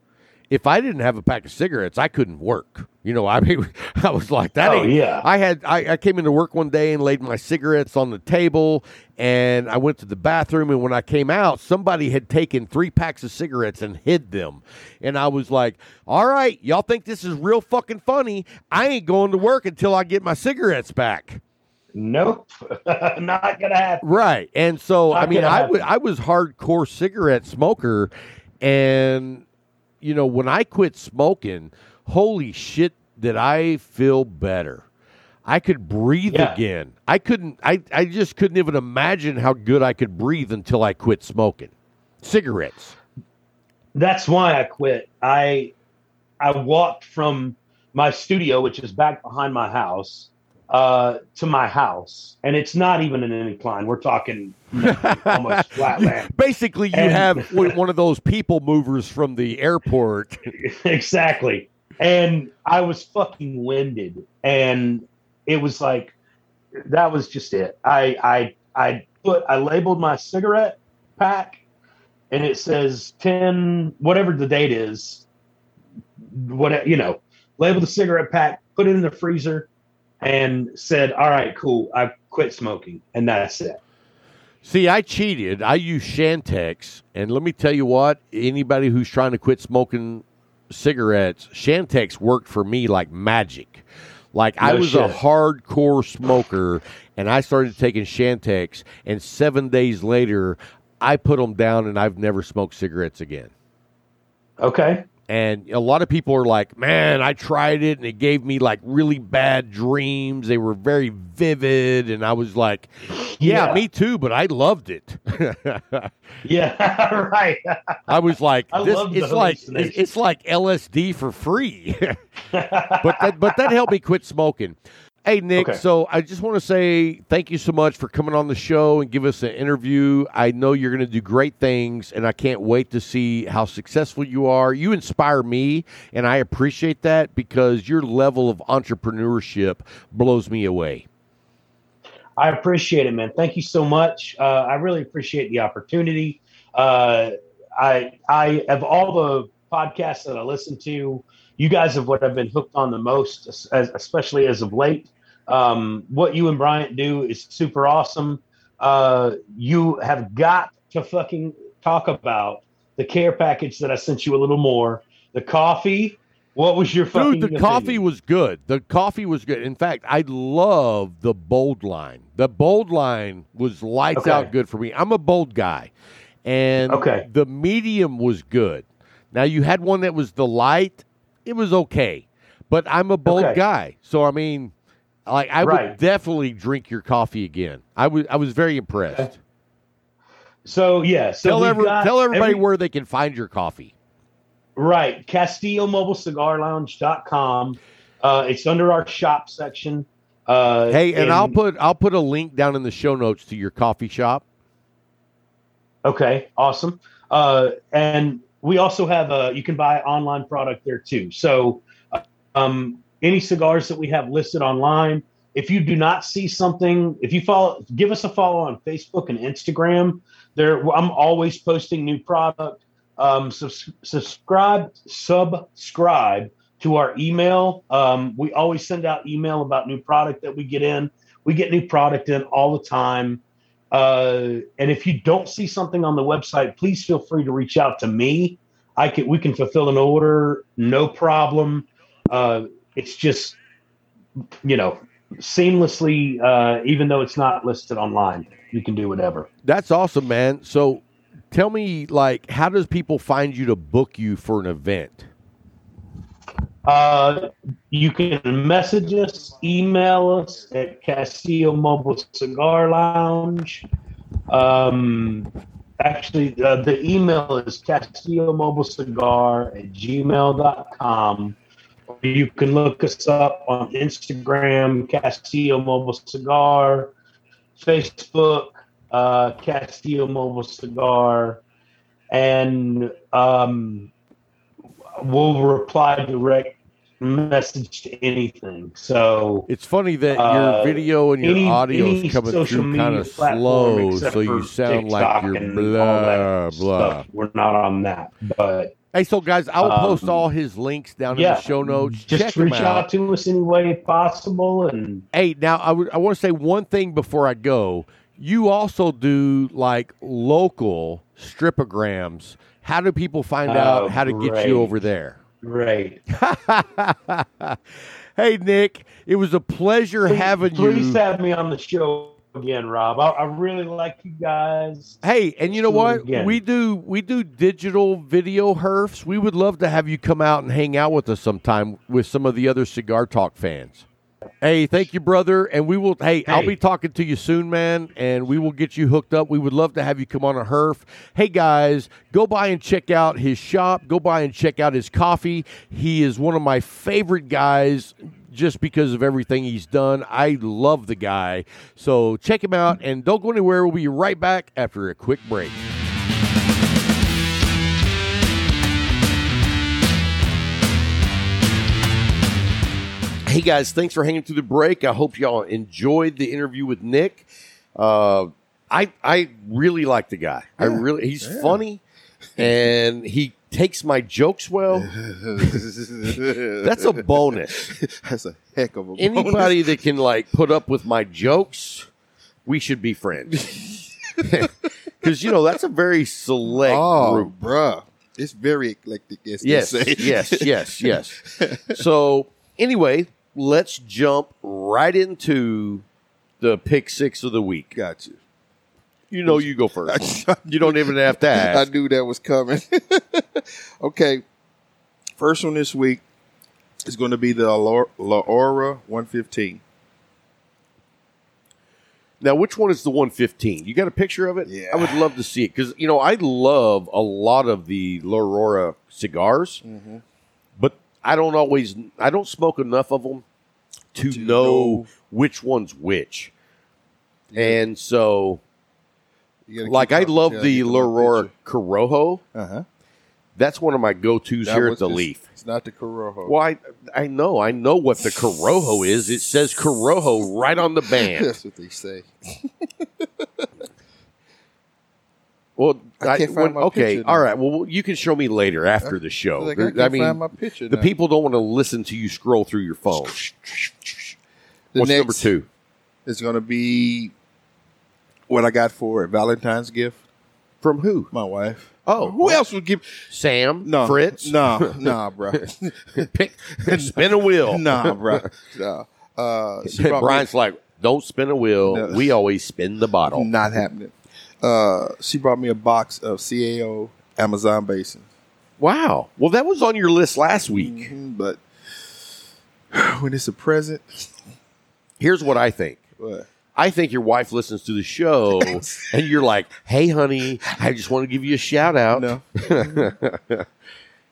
If I didn't have a pack of cigarettes, I couldn't work. You know, I mean, I was like, that ain't... Yeah. I came into work one day and laid my cigarettes on the table, and I went to the bathroom, and when I came out, somebody had taken 3 packs of cigarettes and hid them. And I was like, all right, y'all think this is real fucking funny? I ain't going to work until I get my cigarettes back. Nope, not gonna happen. Right, and so not I mean, I was hardcore cigarette smoker, and you know when I quit smoking, holy shit, did I feel better? I could breathe again. I couldn't. I just couldn't even imagine how good I could breathe until I quit smoking cigarettes. That's why I quit. I walked from my studio, which is back behind my house. To my house, and it's not even an incline. We're talking almost flatland. Basically, you have one of those people movers from the airport. Exactly. And I was fucking winded, and it was like that was just it. I labeled my cigarette pack, and it says 10 whatever the date is. What you know, label the cigarette pack, put it in the freezer. And said, all right, cool, I quit smoking, and that's it. See, I cheated. I used Shantex, and let me tell you what, anybody who's trying to quit smoking cigarettes, Shantex worked for me like magic. Like, no I was shit. A hardcore smoker, and I started taking Shantex, and 7 days later, I put them down, and I've never smoked cigarettes again. Okay. And a lot of people are like, man, I tried it, and it gave me, like, really bad dreams. They were very vivid, and I was like, yeah. Me too, but I loved it. Yeah, right. I was like, it's like LSD for free. But that helped me quit smoking. Hey, Nick, So I just want to say thank you so much for coming on the show and give us an interview. I know you're going to do great things, and I can't wait to see how successful you are. You inspire me, and I appreciate that because your level of entrepreneurship blows me away. I appreciate it, man. Thank you so much. I really appreciate the opportunity. I have all the podcasts that I listen to. You guys are what I've been hooked on the most, especially as of late. What you and Bryant do is super awesome. You have got to fucking talk about the care package that I sent you a little more. The coffee. What was your fucking Dude, the decision? Coffee was good. The coffee was good. In fact, I love the bold line. The bold line was lights out good for me. I'm a bold guy. And the medium was good. Now, you had one that was the light. It was okay, but I'm a bold guy. So, I mean, like I would definitely drink your coffee again. I was very impressed. Okay. So, yeah. So tell everybody where they can find your coffee. Right. CastilloMobileCigarLounge.com. It's under our shop section. Hey, and I'll put a link down in the show notes to your coffee shop. Okay, awesome. And we also have you can buy online product there too. So any cigars that we have listed online, if you do not see something, if you give us a follow on Facebook and Instagram. There, I'm always posting new product. Subscribe to our email. We always send out email about new product that we get in. We get new product in all the time. And if you don't see something on the website, please feel free to reach out to me. We can fulfill an order, no problem. It's just, you know, seamlessly, even though it's not listed online, you can do whatever. That's awesome, man. So tell me, like, how does people find you to book you for an event? You can message us, email us at Castillo Mobile Cigar Lounge. The email is CastilloMobileCigar@gmail.com. You can look us up on Instagram, Castillo Mobile Cigar, Facebook, Castillo Mobile Cigar, and we'll reply direct message to anything. So it's funny that your video and your audio is coming through kind of slow, so you sound like you're blah blah. We're not on that, but. Hey, so guys, I'll post all his links down in the show notes. Just check reach out to us any way possible. And hey, now I want to say one thing before I go. You also do like local stripograms. How do people find out how to get you over there? Great. Hey, Nick, it was a pleasure having you. Please have me on the show again, Rob. I really like you guys. Hey, and you know what? Again. We do digital video herfs. We would love to have you come out and hang out with us sometime with some of the other Cigar Talk fans. Hey, thank you, brother. And we will. Hey, I'll be talking to you soon, man. And we will get you hooked up. We would love to have you come on a herf. Hey, guys, go by and check out his shop. Go by and check out his coffee. He is one of my favorite guys. Just because of everything he's done. I love the guy. So check him out and don't go anywhere. We'll be right back after a quick break. Hey guys, thanks for hanging through the break. I hope y'all enjoyed the interview with Nick. I really like the guy. Yeah. He's funny and he takes my jokes well. That's a bonus. That's a heck of a bonus. Anybody that can like put up with my jokes, we should be friends. Because you know that's a very select group, bruh. It's very eclectic. As they say. yes. So anyway, let's jump right into the pick six of the week. Got you. You know, you go first. You don't even have to ask. I knew that was coming. Okay. First one this week is going to be the La Aura 115. Now, which one is the 115? You got a picture of it? Yeah. I would love to see it because, you know, I love a lot of the La Aura cigars, mm-hmm. but I don't smoke enough of them to know which one's which. Yeah. And so. Like, I love the La Aurora Corojo. Uh-huh. That's one of my go-tos here at the Leaf. It's not the Corojo. Well, I know what the Corojo is. It says Corojo right on the band. That's what they say. Well, I can't find my picture. All right. Well, you can show me later after the show. I can't find my picture. The people don't want to listen to you scroll through your phone. What's number two? It's going to be... what I got for a Valentine's gift. From who? My wife. Oh, who else would give? Sam? No. Fritz? No. Nah, bro. Spin a wheel. Nah, bro. No. Brian's like, don't spin a wheel. No. We always spin the bottle. Not happening. She brought me a box of CAO Amazon Basin. Wow. Well, that was on your list last week. Mm-hmm, but when it's a present. Here's what I think. What? I think your wife listens to the show, and you're like, "Hey, honey, I just want to give you a shout out." No,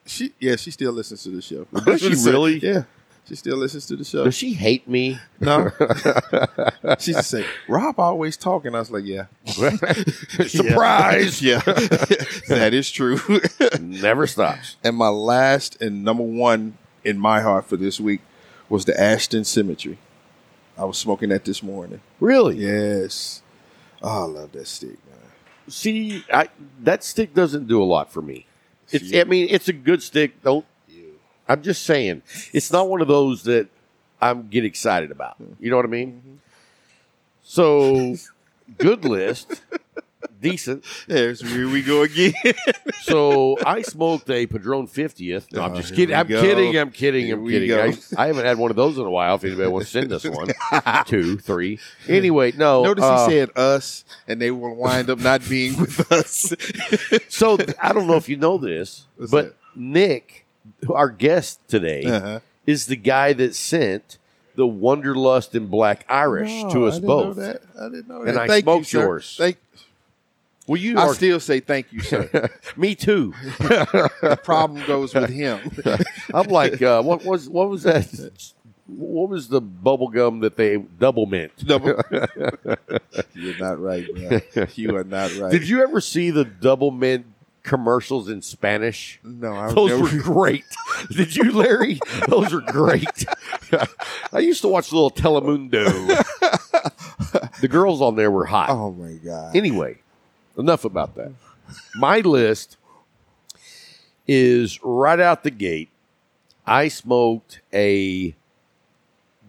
she still listens to the show. Does she really? Yeah, she still listens to the show. Does she hate me? No, she just say, "Rob always talking." I was like, "Yeah, surprise." Yeah, that is true. Never stops. And my last and number one in my heart for this week was the Ashton Symmetry. I was smoking that this morning. Really? Yes. Oh, I love that stick, man. See, that stick doesn't do a lot for me. It's a good stick. I'm just saying, it's not one of those that I get excited about. You know what I mean? Mm-hmm. So, good list. Decent. There's here we go again. So I smoked a Padron 50th. No, I'm just kidding. I'm kidding. I haven't had one of those in a while. If anybody wants to send us one, 2, 3. Anyway, no. Notice he said us, and they will wind up not being with us. So I don't know if you know this, but Nick our guest today is the guy that sent the Wonderlust and Black Irish to us both. I didn't know that. And I smoked yours. I still say thank you, sir. Me too. The problem goes with him. I'm like, what was that? What was the bubble gum that they double mint? You're not right, man. You are not right. Did you ever see the double mint commercials in Spanish? No, those were great. Did you, Larry? Those are great. I used to watch a little Telemundo. The girls on there were hot. Oh my god. Anyway, enough about that. My list is right out the gate. I smoked the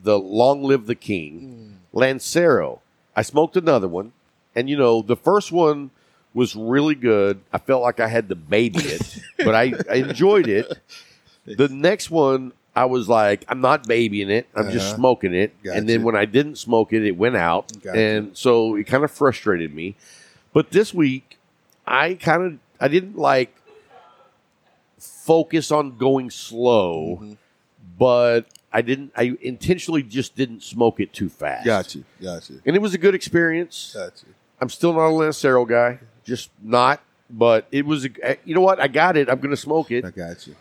Long Live the King Lancero. I smoked another one, and the first one was really good. I felt like I had to baby it, but I enjoyed it. The next one, I was like, I'm not babying it. I'm just smoking it. Gotcha. And then when I didn't smoke it, it went out. Gotcha. And so it kind of frustrated me. But this week, I didn't like focus on going slow, but I intentionally just didn't smoke it too fast. Gotcha. And it was a good experience. Gotcha. I'm still not a Lancero guy. Just not, but it was, you know what? I got it. I'm going to smoke it. I got you.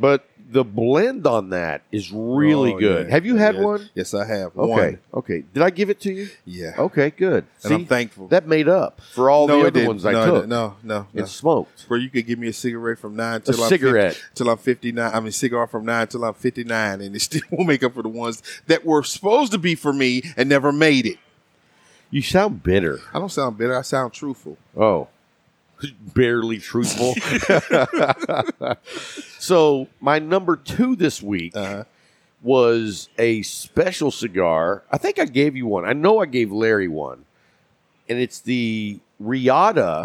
But the blend on that is really good. Yeah. Have you had one? Yes, I have. Okay. Did I give it to you? Yeah. Okay, good. And I'm thankful. That made up for all the other ones I took. No. It smoked. Where you could give me a cigarette from 9 till I'm 59. I mean, cigar from 9 till I'm 59, and it still won't make up for the ones that were supposed to be for me and never made it. You sound bitter. I don't sound bitter. I sound truthful. Oh, barely truthful. So my number 2 this week was a special cigar. I think I gave you one. I know I gave Larry one. And it's the Riata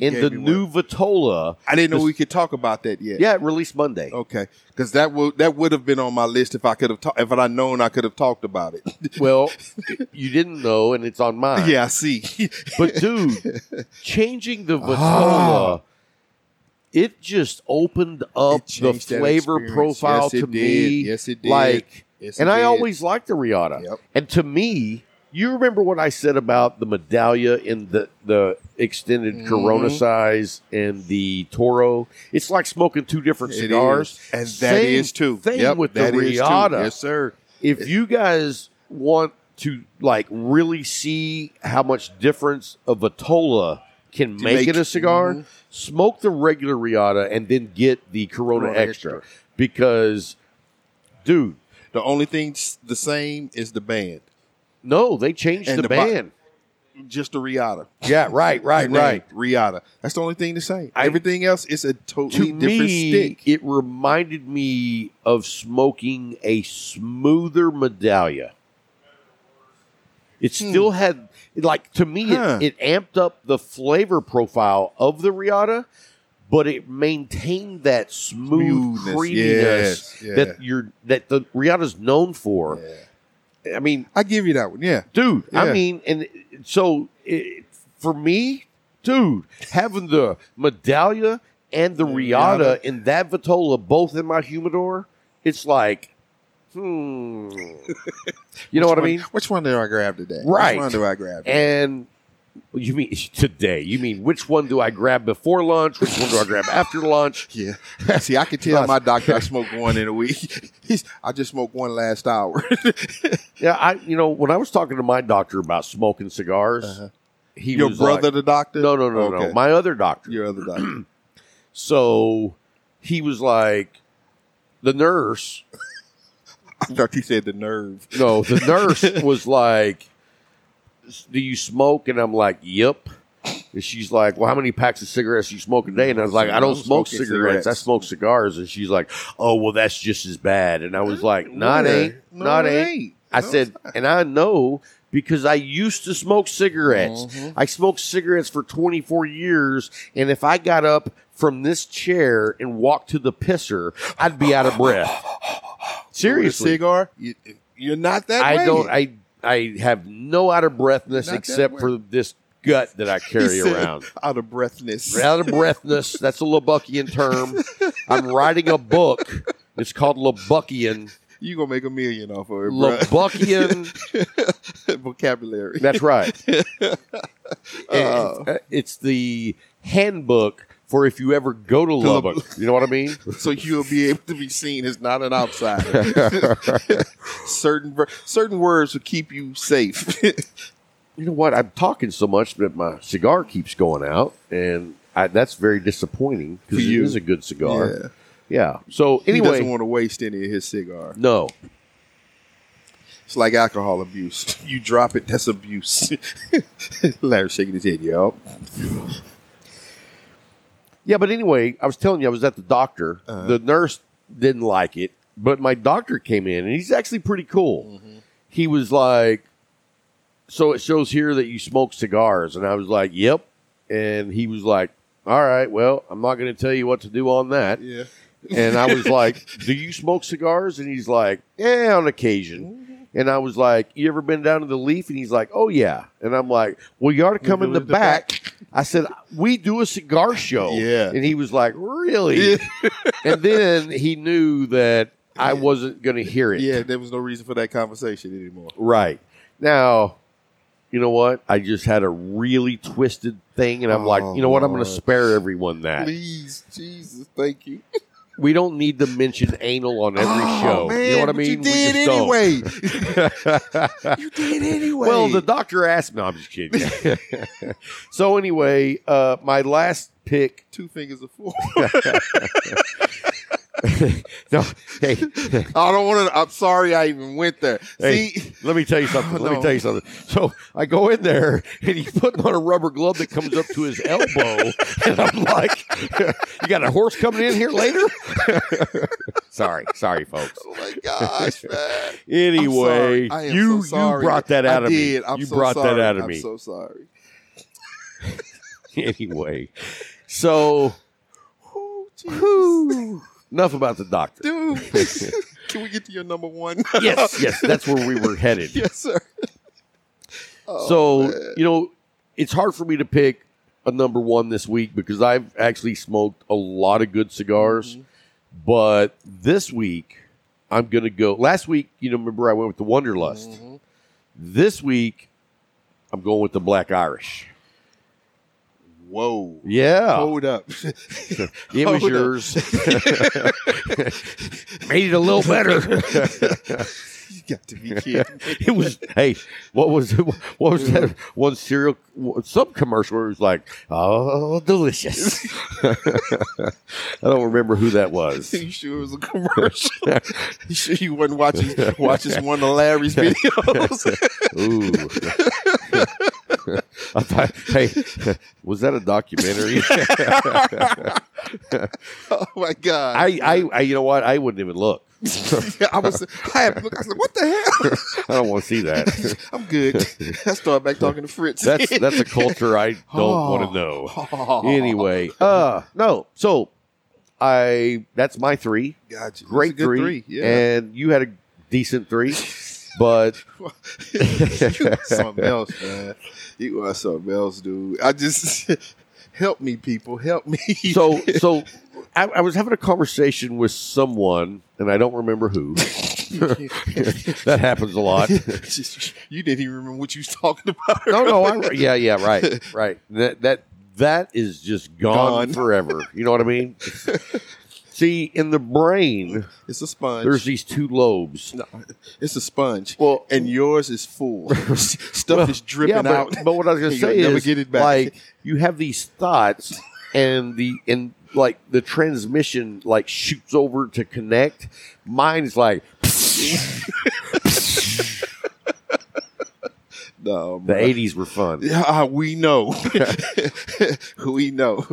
in the new Vitola. I didn't know we could talk about that yet. Yeah, it released Monday. Okay, because that would have been on my list if I could have if I'd known I could have talked about it. Well, you didn't know, and it's on mine. Yeah, I see. But dude, changing the Vitola, it just opened up the flavor profile to me. Yes, it did. I always liked the Riata, and to me. You remember what I said about the Medaglia in the extended Corona size and the Toro? It's like smoking two different cigars. Is. And that same is too. Same yep, with that the Riata. Yes, sir. If you guys want to really see how much difference a Vitola can make in a cigar, smoke the regular Riata and then get the Corona Extra. Because, dude. The only thing the same is the band. No, they changed the band. Just the Riata. Yeah, right. Riata. That's the only thing to say. Everything else is a totally different stick. It reminded me of smoking a smoother Medaglia. It still had, to me, it amped up the flavor profile of the Riata, but it maintained that smoothness. Creaminess that the Riata's known for. Yeah. I mean, I give you that one, yeah, dude. Yeah. I mean, and so for me, dude, having the Medaglia and the Riata in that Vitola both in my humidor, it's like, you know what I mean? Which one did I grab today? Right. Which one do I grab today? And you mean today? You mean which one do I grab before lunch? Which one do I grab after lunch? Yeah. See, I can tell my doctor I smoke one in a week. I just smoked one last hour. Yeah, when I was talking to my doctor about smoking cigars, he your was brother, like, the doctor? No. My other doctor. Your other doctor. So he was like, the nurse. I thought you said the nerve. No, the nurse was like, do you smoke? And I'm like, yep. And she's like, well, how many packs of cigarettes do you smoke a day? And I was like, I don't smoke cigarettes. I smoke cigars. And she's like, oh, well, that's just as bad. And I was like, not eight. I said, and I know because I used to smoke cigarettes. I smoked cigarettes for 24 years. And if I got up from this chair and walked to the pisser, I'd be out of breath. Seriously. Cigar? You're not that way. I have no out of breathness except for this gut that I carry around. Out of breathness. Out of breathness. That's a Lubuckian term. I'm writing a book. It's called Lubuckian. You're going to make $1 million off of it, bro. Lubuckian vocabulary. That's right. It's the handbook for if you ever go to Lubbock. You know what I mean? So you'll be able to be seen as not an outsider. Certain words will keep you safe. You know what? I'm talking so much that my cigar keeps going out, and that's very disappointing because it is a good cigar. Yeah. Yeah. So anyway, he doesn't want to waste any of his cigar. No. It's like alcohol abuse. You drop it, that's abuse. Larry's shaking his head, y'all. Yeah, but anyway, I was telling you, I was at the doctor. The nurse didn't like it, but my doctor came in, and he's actually pretty cool. Mm-hmm. He was like, so it shows here that you smoke cigars. And I was like, yep. And he was like, all right, well, I'm not going to tell you what to do on that. Yeah. And I was like, do you smoke cigars? And he's like, yeah, on occasion. And I was like, you ever been down to the Leaf? And he's like, oh, yeah. And I'm like, well, you ought to come in the back. I said, we do a cigar show. Yeah. And he was like, really? Yeah. And then he knew that I wasn't going to hear it. Yeah, there was no reason for that conversation anymore. Right. Now, you know what? I just had a really twisted thing. And I'm like, you know what? I'm going to spare everyone that. Please. Jesus, thank you. We don't need to mention anal on every show. Man, you know what I mean? You did anyway. Well, the doctor asked me. No, I'm just kidding. So anyway, my last pick. 2 fingers of 4. No, hey. I don't want to. I'm sorry I even went there. Hey, see, let me tell you something. So I go in there and he's putting on a rubber glove that comes up to his elbow, and I'm like, "You got a horse coming in here later?" sorry, folks. Oh my gosh, man. Anyway, you brought that out of me. I'm I'm so sorry. Anyway, so. Oh, enough about the doctor. Dude, can we get to your number one? Yes, that's where we were headed. Yes, sir. Man. You know, it's hard for me to pick a number one this week because I've actually smoked a lot of good cigars. Mm-hmm. But this week, I'm going to go. Last week, you know, remember I went with the Wonderlust. Mm-hmm. This week, I'm going with the Black Irish. Whoa. Yeah. Hold up. It was yours. Made it a little better. You got to be kidding. It was, hey, what was that one cereal, some commercial where it was like, oh, delicious. I don't remember who that was. You sure it was a commercial? You sure you wasn't watching one of Larry's videos? Ooh. I thought, hey, was that a documentary? Oh my god! I, you know what? I wouldn't even look. I was like, what the hell? I don't want to see that. I'm good. I started back talking to Fritz. That's a culture I don't want to know. Anyway, no. So that's my 3. Gotcha. Great 3. Yeah. And you had a decent 3. But you are something else, man. You are something else, dude. I just help me, people. Help me. So I was having a conversation with someone, and I don't remember who. That happens a lot. You didn't even remember what you was talking about. No. Right. That is just gone forever. You know what I mean? See, in the brain, it's a sponge. There's these 2 lobes. No, it's a sponge. Well, and yours is full. Stuff is dripping out. But what I was going to say is, get it back. Like, you have these thoughts, and like the transmission like shoots over to connect. Mine's like. No, the 80s were fun. Yeah, we know. We know.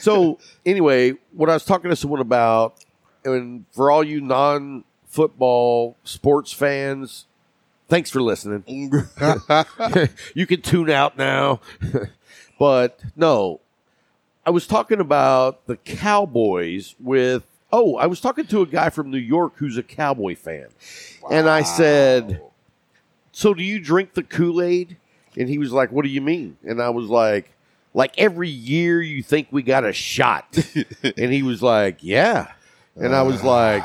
So, anyway, what I was talking to someone about, and for all you non-football sports fans, thanks for listening. You can tune out now. But, no, I was talking about the Cowboys with, I was talking to a guy from New York who's a Cowboy fan. Wow. And I said, so do you drink the Kool-Aid? And he was like, what do you mean? And I was like every year you think we got a shot. And he was like, yeah. And I was like,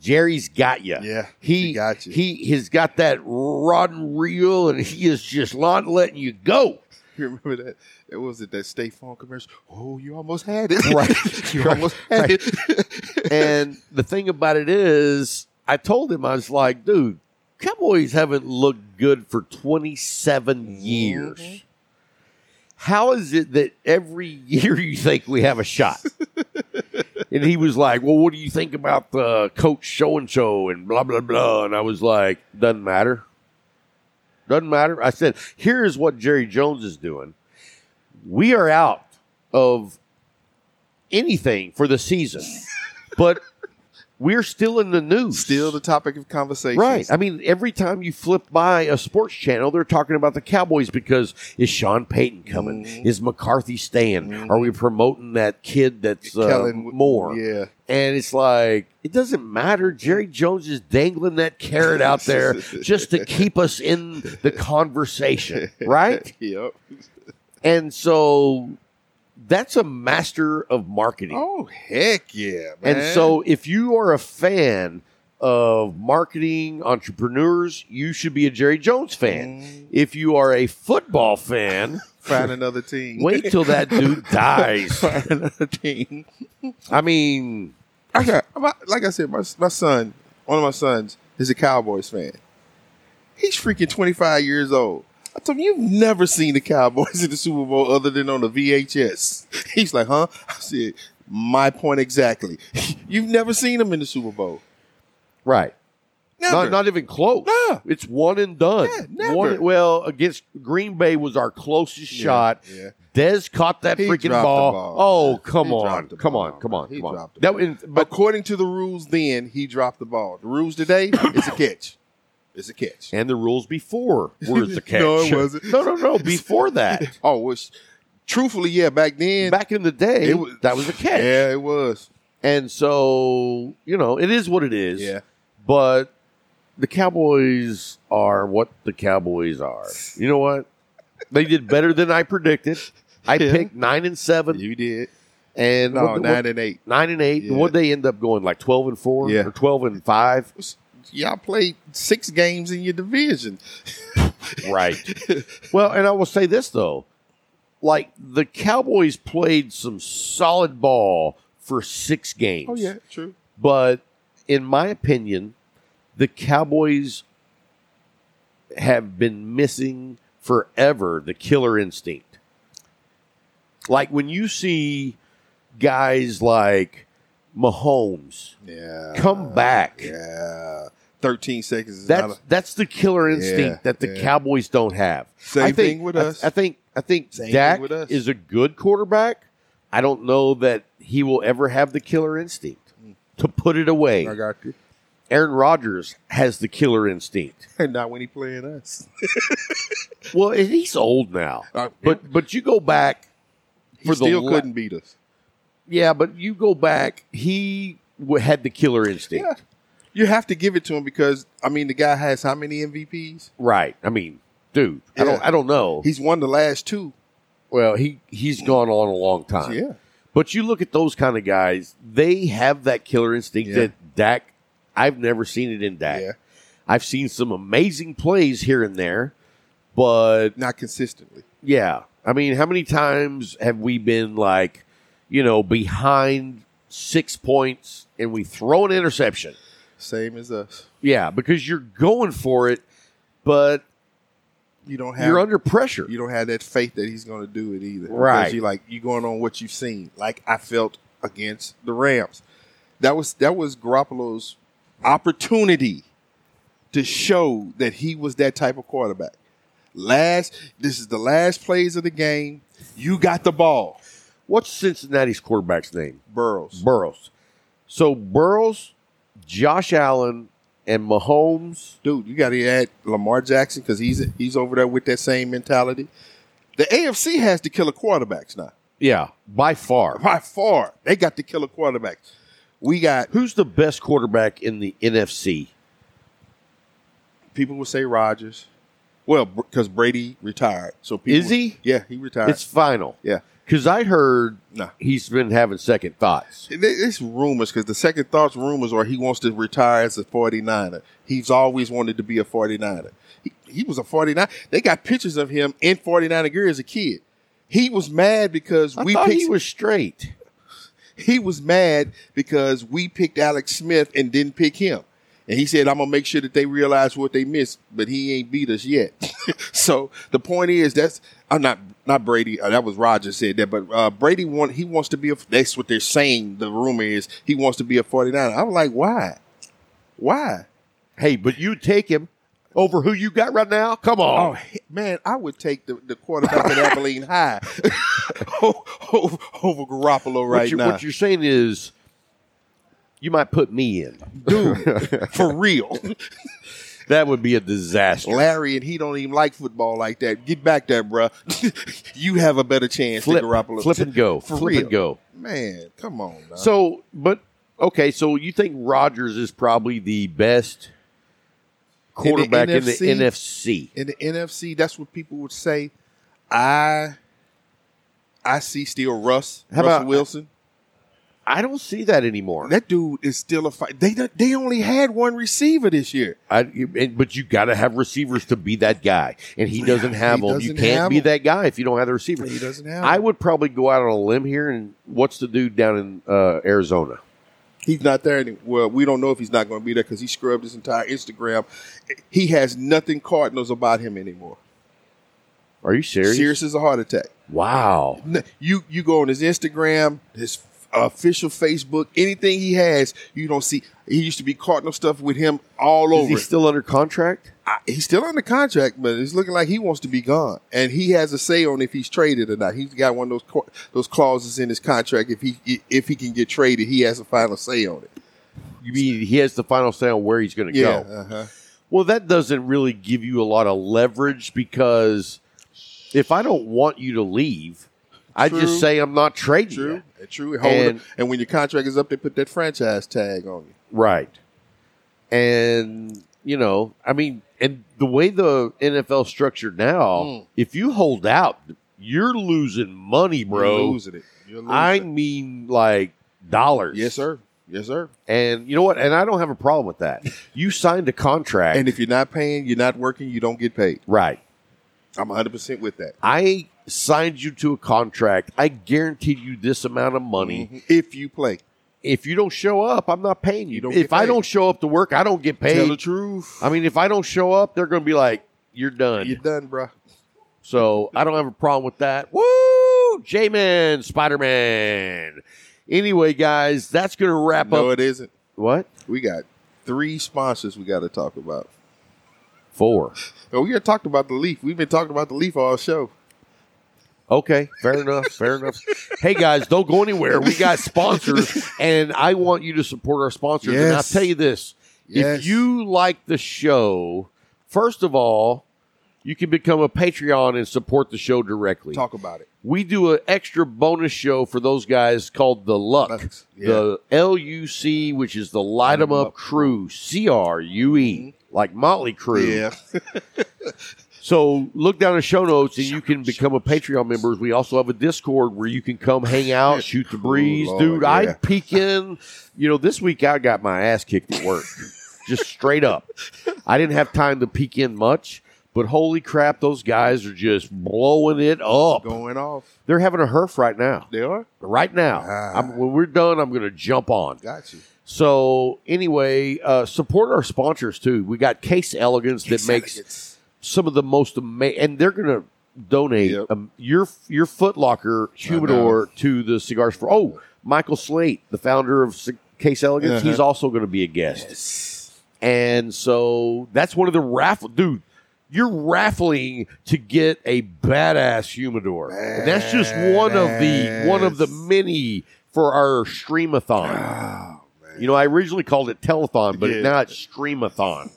Jerry's got you. Yeah, he got you. He has got that rod and reel, and he is just not letting you go. You remember that? It was that State Farm commercial. Oh, you almost had it. Right. You almost had it. And the thing about it is, I told him, I was like, dude, Cowboys haven't looked good for 27 years. Mm-hmm. How is it that every year you think we have a shot? And he was like, well, what do you think about the coach so-and-so and blah, blah, blah. And I was like, doesn't matter. Doesn't matter. I said, here's what Jerry Jones is doing. We are out of anything for the season, but we're still in the news. Still the topic of conversation. Right. I mean, every time you flip by a sports channel, they're talking about the Cowboys because is Sean Payton coming? Mm-hmm. Is McCarthy staying? Mm-hmm. Are we promoting that kid that's Moore? Yeah. And it's like, it doesn't matter. Jerry Jones is dangling that carrot out there just to keep us in the conversation, right? Yep. And so that's a master of marketing. Oh, heck yeah, man. And so if you are a fan of marketing entrepreneurs, you should be a Jerry Jones fan. Mm. If you are a football fan, find another team. Wait till that dude dies. Find another team. I mean, like I said, my son, one of my sons, is a Cowboys fan. He's freaking 25 years old. I told him, you've never seen the Cowboys in the Super Bowl other than on the VHS. He's like, huh? I said, my point exactly. You've never seen them in the Super Bowl. Right. Never. Not even close. No. It's one and done. Yeah, never. Well, against Green Bay was our closest shot. Yeah. Dez caught that freaking ball. Oh, come on. That was, but according to the rules then, he dropped the ball. The rules today, it's a catch. It's a catch. And the rules before were the catch. No, it wasn't. No. Before that. Truthfully, yeah, back then. Back in the day, that was a catch. Yeah, it was. And so, it is what it is. Yeah. But the Cowboys are what the Cowboys are. You know what? They did better than I predicted. I picked 9-7. You did. And 9-8. 9-8. Yeah. What they end up going, like 12-4 or 12-5? Y'all played 6 games in your division. Right. Well, and I will say this, though. Like, the Cowboys played some solid ball for 6 games. Oh, yeah, true. But in my opinion, the Cowboys have been missing forever the killer instinct. Like, when you see guys like Mahomes, come back. Yeah. 13 seconds. That's the killer instinct that the Cowboys don't have. Same thing with us. I think Dak is a good quarterback. I don't know that he will ever have the killer instinct to put it away. I got you. Aaron Rodgers has the killer instinct, and not when he's playing us. Well, he's old now, but you go back. He still couldn't beat us. Yeah, but you go back, he had the killer instinct. Yeah. You have to give it to him because, I mean, the guy has how many MVPs? Right. I mean, dude, yeah. I don't know. He's won the last 2. Well, he's gone on a long time. Yeah. But you look at those kind of guys, they have that killer instinct that Dak, I've never seen it in Dak. Yeah. I've seen some amazing plays here and there, but not consistently. Yeah. I mean, how many times have we been like, behind 6 points, and we throw an interception. Same as us. Yeah, because you're going for it, but you're under pressure. You don't have that faith that he's going to do it either. Right. Because you're going on what you've seen. Like I felt against the Rams. That was Garoppolo's opportunity to show that he was that type of quarterback. This is the last plays of the game. You got the ball. What's Cincinnati's quarterback's name? Burrows. So Burrows, Josh Allen, and Mahomes. Dude, you got to add Lamar Jackson because he's over there with that same mentality. The AFC has the killer quarterbacks now. Yeah, by far. By far. They got the killer quarterbacks. Who's the best quarterback in the NFC? People would say Rodgers. Well, because Brady retired. So people, is he? Yeah, he retired. It's final. Yeah. Because I heard he's been having second thoughts. It's rumors, because the second thoughts rumors are he wants to retire as a 49er. He's always wanted to be a 49er. He was a 49er. They got pictures of him in 49er gear as a kid. He was mad because we picked... I thought he was straight. He was mad because we picked Alex Smith and didn't pick him. And he said, I'm going to make sure that they realize what they missed, but he ain't beat us yet. So the point is, that's, I'm not Brady. That was Roger said that, but Brady wants to be a, that's what they're saying. The rumor is he wants to be a 49er. I'm like, why? Hey, but you take him over who you got right now? Come on. Oh, man, I would take the quarterback at Abilene High over Garoppolo now. What you're saying is, you might put me in. Dude, for real. That would be a disaster. Larry, and he don't even like football like that. Get back there, bro. You have a better chance than Garoppolo. Flip and go. For flip real. And go. Man, come on. Now. So, but, okay, so you think Rodgers is probably the best quarterback in the NFC? In the NFC, that's what people would say. I see still Russell Wilson. I don't see that anymore. That dude is still a fight. They only had one receiver this year. But you got to have receivers to be that guy, and he doesn't have them. You can't be that guy if you don't have the receiver. He doesn't have. I would probably go out on a limb here, and what's the dude down in Arizona? He's not there anymore. Well, we don't know if he's not going to be there because he scrubbed his entire Instagram. He has nothing Cardinals about him anymore. Are you serious? Serious as a heart attack. Wow. You go on his Instagram, his official Facebook, anything he has, you don't see. He used to be Cardinal stuff with him all over. Is he still under contract? He's still under contract, but it's looking like he wants to be gone. And he has a say on if he's traded or not. He's got one of those clauses in his contract. If he can get traded, he has a final say on it. You mean he has the final say on where he's going to go? Uh-huh. Well, that doesn't really give you a lot of leverage, because if I don't want you to leave, I just say I'm not trading. True. And when your contract is up, they put that franchise tag on you. Right. And, you know, I mean, and the way the NFL is structured now, if you hold out, you're losing money, bro. You're losing it. I mean, like dollars. Yes, sir. And you know what? And I don't have a problem with that. You signed a contract. And if you're not paying, you're not working, you don't get paid. Right. I'm 100% with that. I signed you to a contract. I guaranteed you this amount of money. Mm-hmm. If you play. If you don't show up, I'm not paying you. If I don't show up to work, I don't get paid. Tell the truth. I mean, if I don't show up, they're going to be like, you're done. You're done, bro. So I don't have a problem with that. Woo! J-Man, Spider-Man. Anyway, guys, that's going to wrap up. No, it isn't. What? We got 3 sponsors we got to talk about. 4. Well, we got talked about the Leaf. We've been talking about the Leaf all show. Okay, fair enough. Hey, guys, don't go anywhere. We got sponsors, and I want you to support our sponsors. Yes. And I'll tell you this. Yes. If you like the show, first of all, you can become a Patreon and support the show directly. Talk about it. We do an extra bonus show for those guys called The Luck. Yeah. The LUC, which is the Light 'Em Up Crew, CRUE, like Motley Crue. Yeah. So look down in the show notes, and you can become a Patreon member. We also have a Discord where you can come hang out, shoot the breeze. Lord, dude, yeah. I peek in. You know, this week I got my ass kicked at work, just straight up. I didn't have time to peek in much, but holy crap, those guys are just blowing it up. Going off. They're having a herf right now. They are? Right now. When we're done, I'm going to jump on. Got you. So anyway, support our sponsors, too. We got Case Elegance that makes some of the most amazing, and they're going to donate your Foot Locker humidor to the Cigars for. Oh, Michael Slate, the founder of Case Elegance, he's also going to be a guest. Yes. And so that's one of the raffle. Dude, you're raffling to get a badass humidor. And that's just one of the many for our streamathon. Oh, man. You know, I originally called it telethon, but now it's streamathon.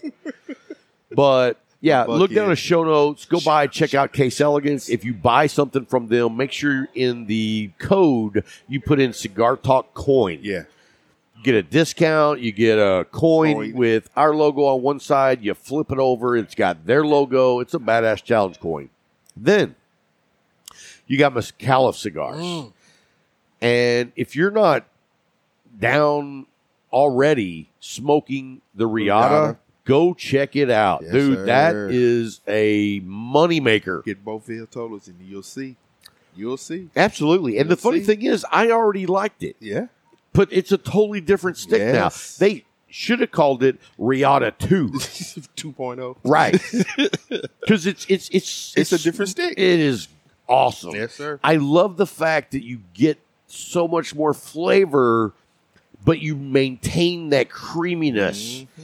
But yeah, look down at the show notes. Go by, check out Case Elegance. If you buy something from them, make sure in the code you put in Cigar Talk Coin. Yeah. get a discount. You get a coin with our logo on one side. You flip it over. It's got their logo. It's a badass challenge coin. Then you got Mezcalef cigars. Mm. And if you're not down already smoking the Riata, go check it out. Yes, dude, sir. That is a moneymaker. Get both Villatolas and you'll see. You'll see. Absolutely. And the funny thing is, I already liked it. Yeah. But it's a totally different stick now. They should have called it Riata 2. 2.0. Right. Because it's a different stick. It is awesome. Yes, sir. I love the fact that you get so much more flavor, but you maintain that creaminess. Mm-hmm.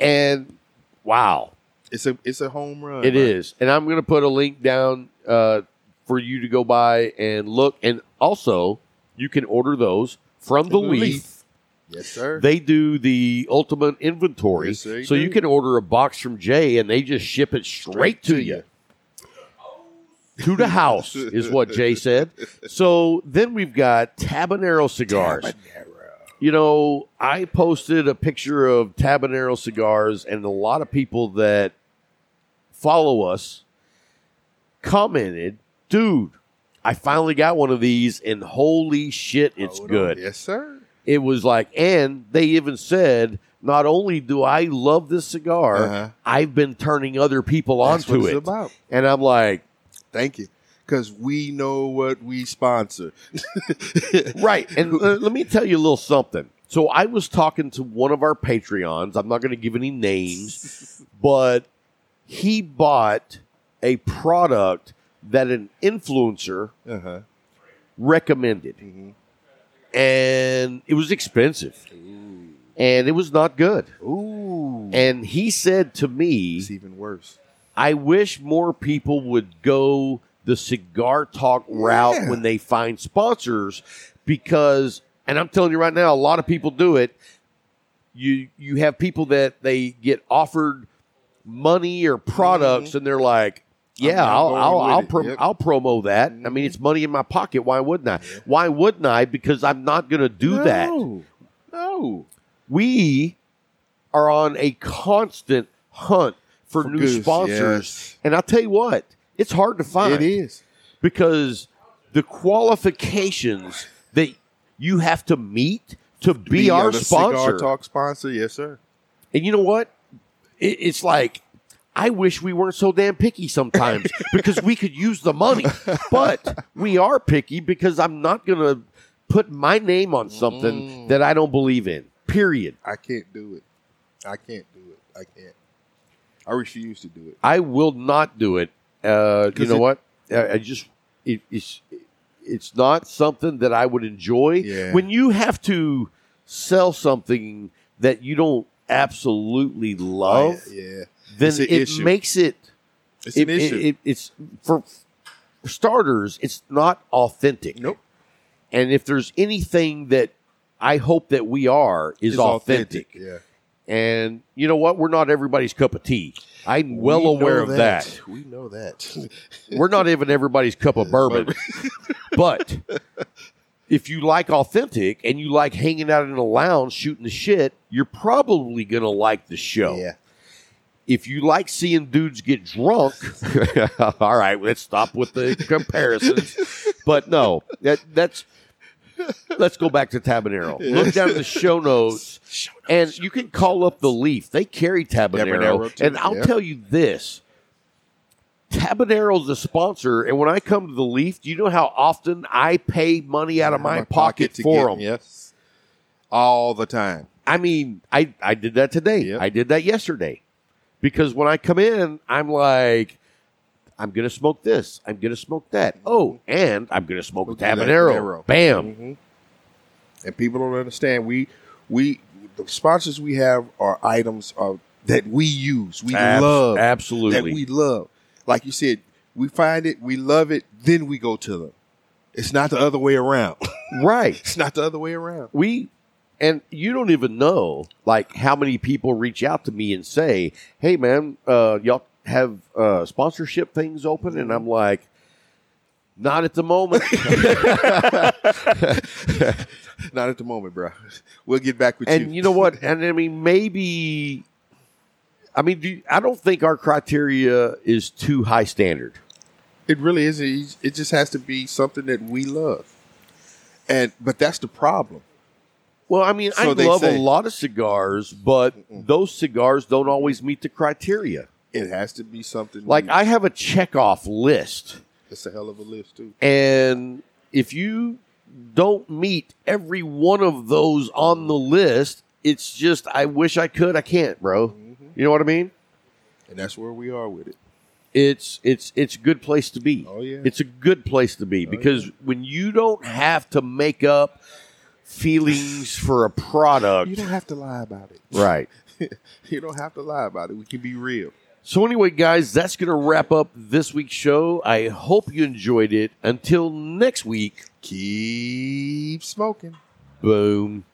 And, wow. It's a home run. It is. And I'm going to put a link down for you to go by and look. And also, you can order those from the Leaf. Yes, sir. They do the ultimate inventory. Yes, sir, so you can order a box from Jay, and they just ship it straight to you. To the house, is what Jay said. So then we've got Tabanero cigars. Tabanero. You know, I posted a picture of Tabanero cigars, and a lot of people that follow us commented, dude, I finally got one of these, and holy shit, it's good. Yes, sir. It was like, and they even said, not only do I love this cigar, I've been turning other people onto it. About. And I'm like, thank you. Because we know what we sponsor. Right. And let me tell you a little something. So I was talking to one of our Patreons. I'm not going to give any names. But he bought a product that an influencer recommended. Mm-hmm. And it was expensive. Ooh. And it was not good. Ooh. And he said to me, it's even worse. I wish more people would go the Cigar Talk route when they find sponsors, because, and I'm telling you right now, a lot of people do it. You have people that they get offered money or products, and they're like, "Yeah, I'll promo that." Mm-hmm. I mean, it's money in my pocket. Why wouldn't I? Why wouldn't I? Because I'm not going to do that. No, we are on a constant hunt for new sponsors, and I'll tell you what. It's hard to find. It is. Because the qualifications that you have to meet to be our sponsor. Cigar Talk sponsor, yes, sir. And you know what? It's like, I wish we weren't so damn picky sometimes because we could use the money. But we are picky because I'm not going to put my name on something that I don't believe in, period. I can't do it. I refuse to do it. I will not do it. You know what? I just it's not something that I would enjoy. Yeah. When you have to sell something that you don't absolutely love, then it makes it an issue. It's for starters, it's not authentic. Nope. And if there's anything that I hope that we are is authentic. Yeah. And you know what? We're not everybody's cup of tea. I'm well aware of that. We know that. We're not even everybody's cup of bourbon. But if you like authentic and you like hanging out in a lounge shooting the shit, you're probably going to like the show. Yeah. If you like seeing dudes get drunk, all right, let's stop with the comparisons. But no, that's... Let's go back to Tabanero. Look down at the show notes, and you can call up the Leaf. They carry Tabanero, and I'll tell you this. Tabanero's a sponsor, and when I come to the Leaf, do you know how often I pay money out of my pocket for them? Yes. All the time. I mean, I did that today. Yep. I did that yesterday. Because when I come in, I'm like... I'm going to smoke this. I'm going to smoke that. Oh, and I'm going to smoke a Tabanero. Bam. Mm-hmm. And people don't understand. The sponsors we have are items that we use. We love. Absolutely. That we love. Like you said, we find it, we love it, then we go to them. It's not the other way around. Right. It's not the other way around. And you don't even know, like, how many people reach out to me and say, hey, man, y'all have sponsorship things open, and I'm like, Not at the moment. Not at the moment, bro. We'll get back with you. And you know what? And I mean, maybe. I mean, I don't think our criteria is too high standard. It really isn't. It just has to be something that we love, but that's the problem. Well, I mean, so I love a lot of cigars, but those cigars don't always meet the criteria. It has to be something like I have a checkoff list. It's a hell of a list, too. And if you don't meet every one of those on the list, it's just, I wish I could. I can't, bro. Mm-hmm. You know what I mean? And that's where we are with it. It's a good place to be. Oh, yeah. It's a good place to be because when you don't have to make up feelings for a product. You don't have to lie about it. Right. You don't have to lie about it. We can be real. So anyway, guys, that's going to wrap up this week's show. I hope you enjoyed it. Until next week, keep smoking. Boom.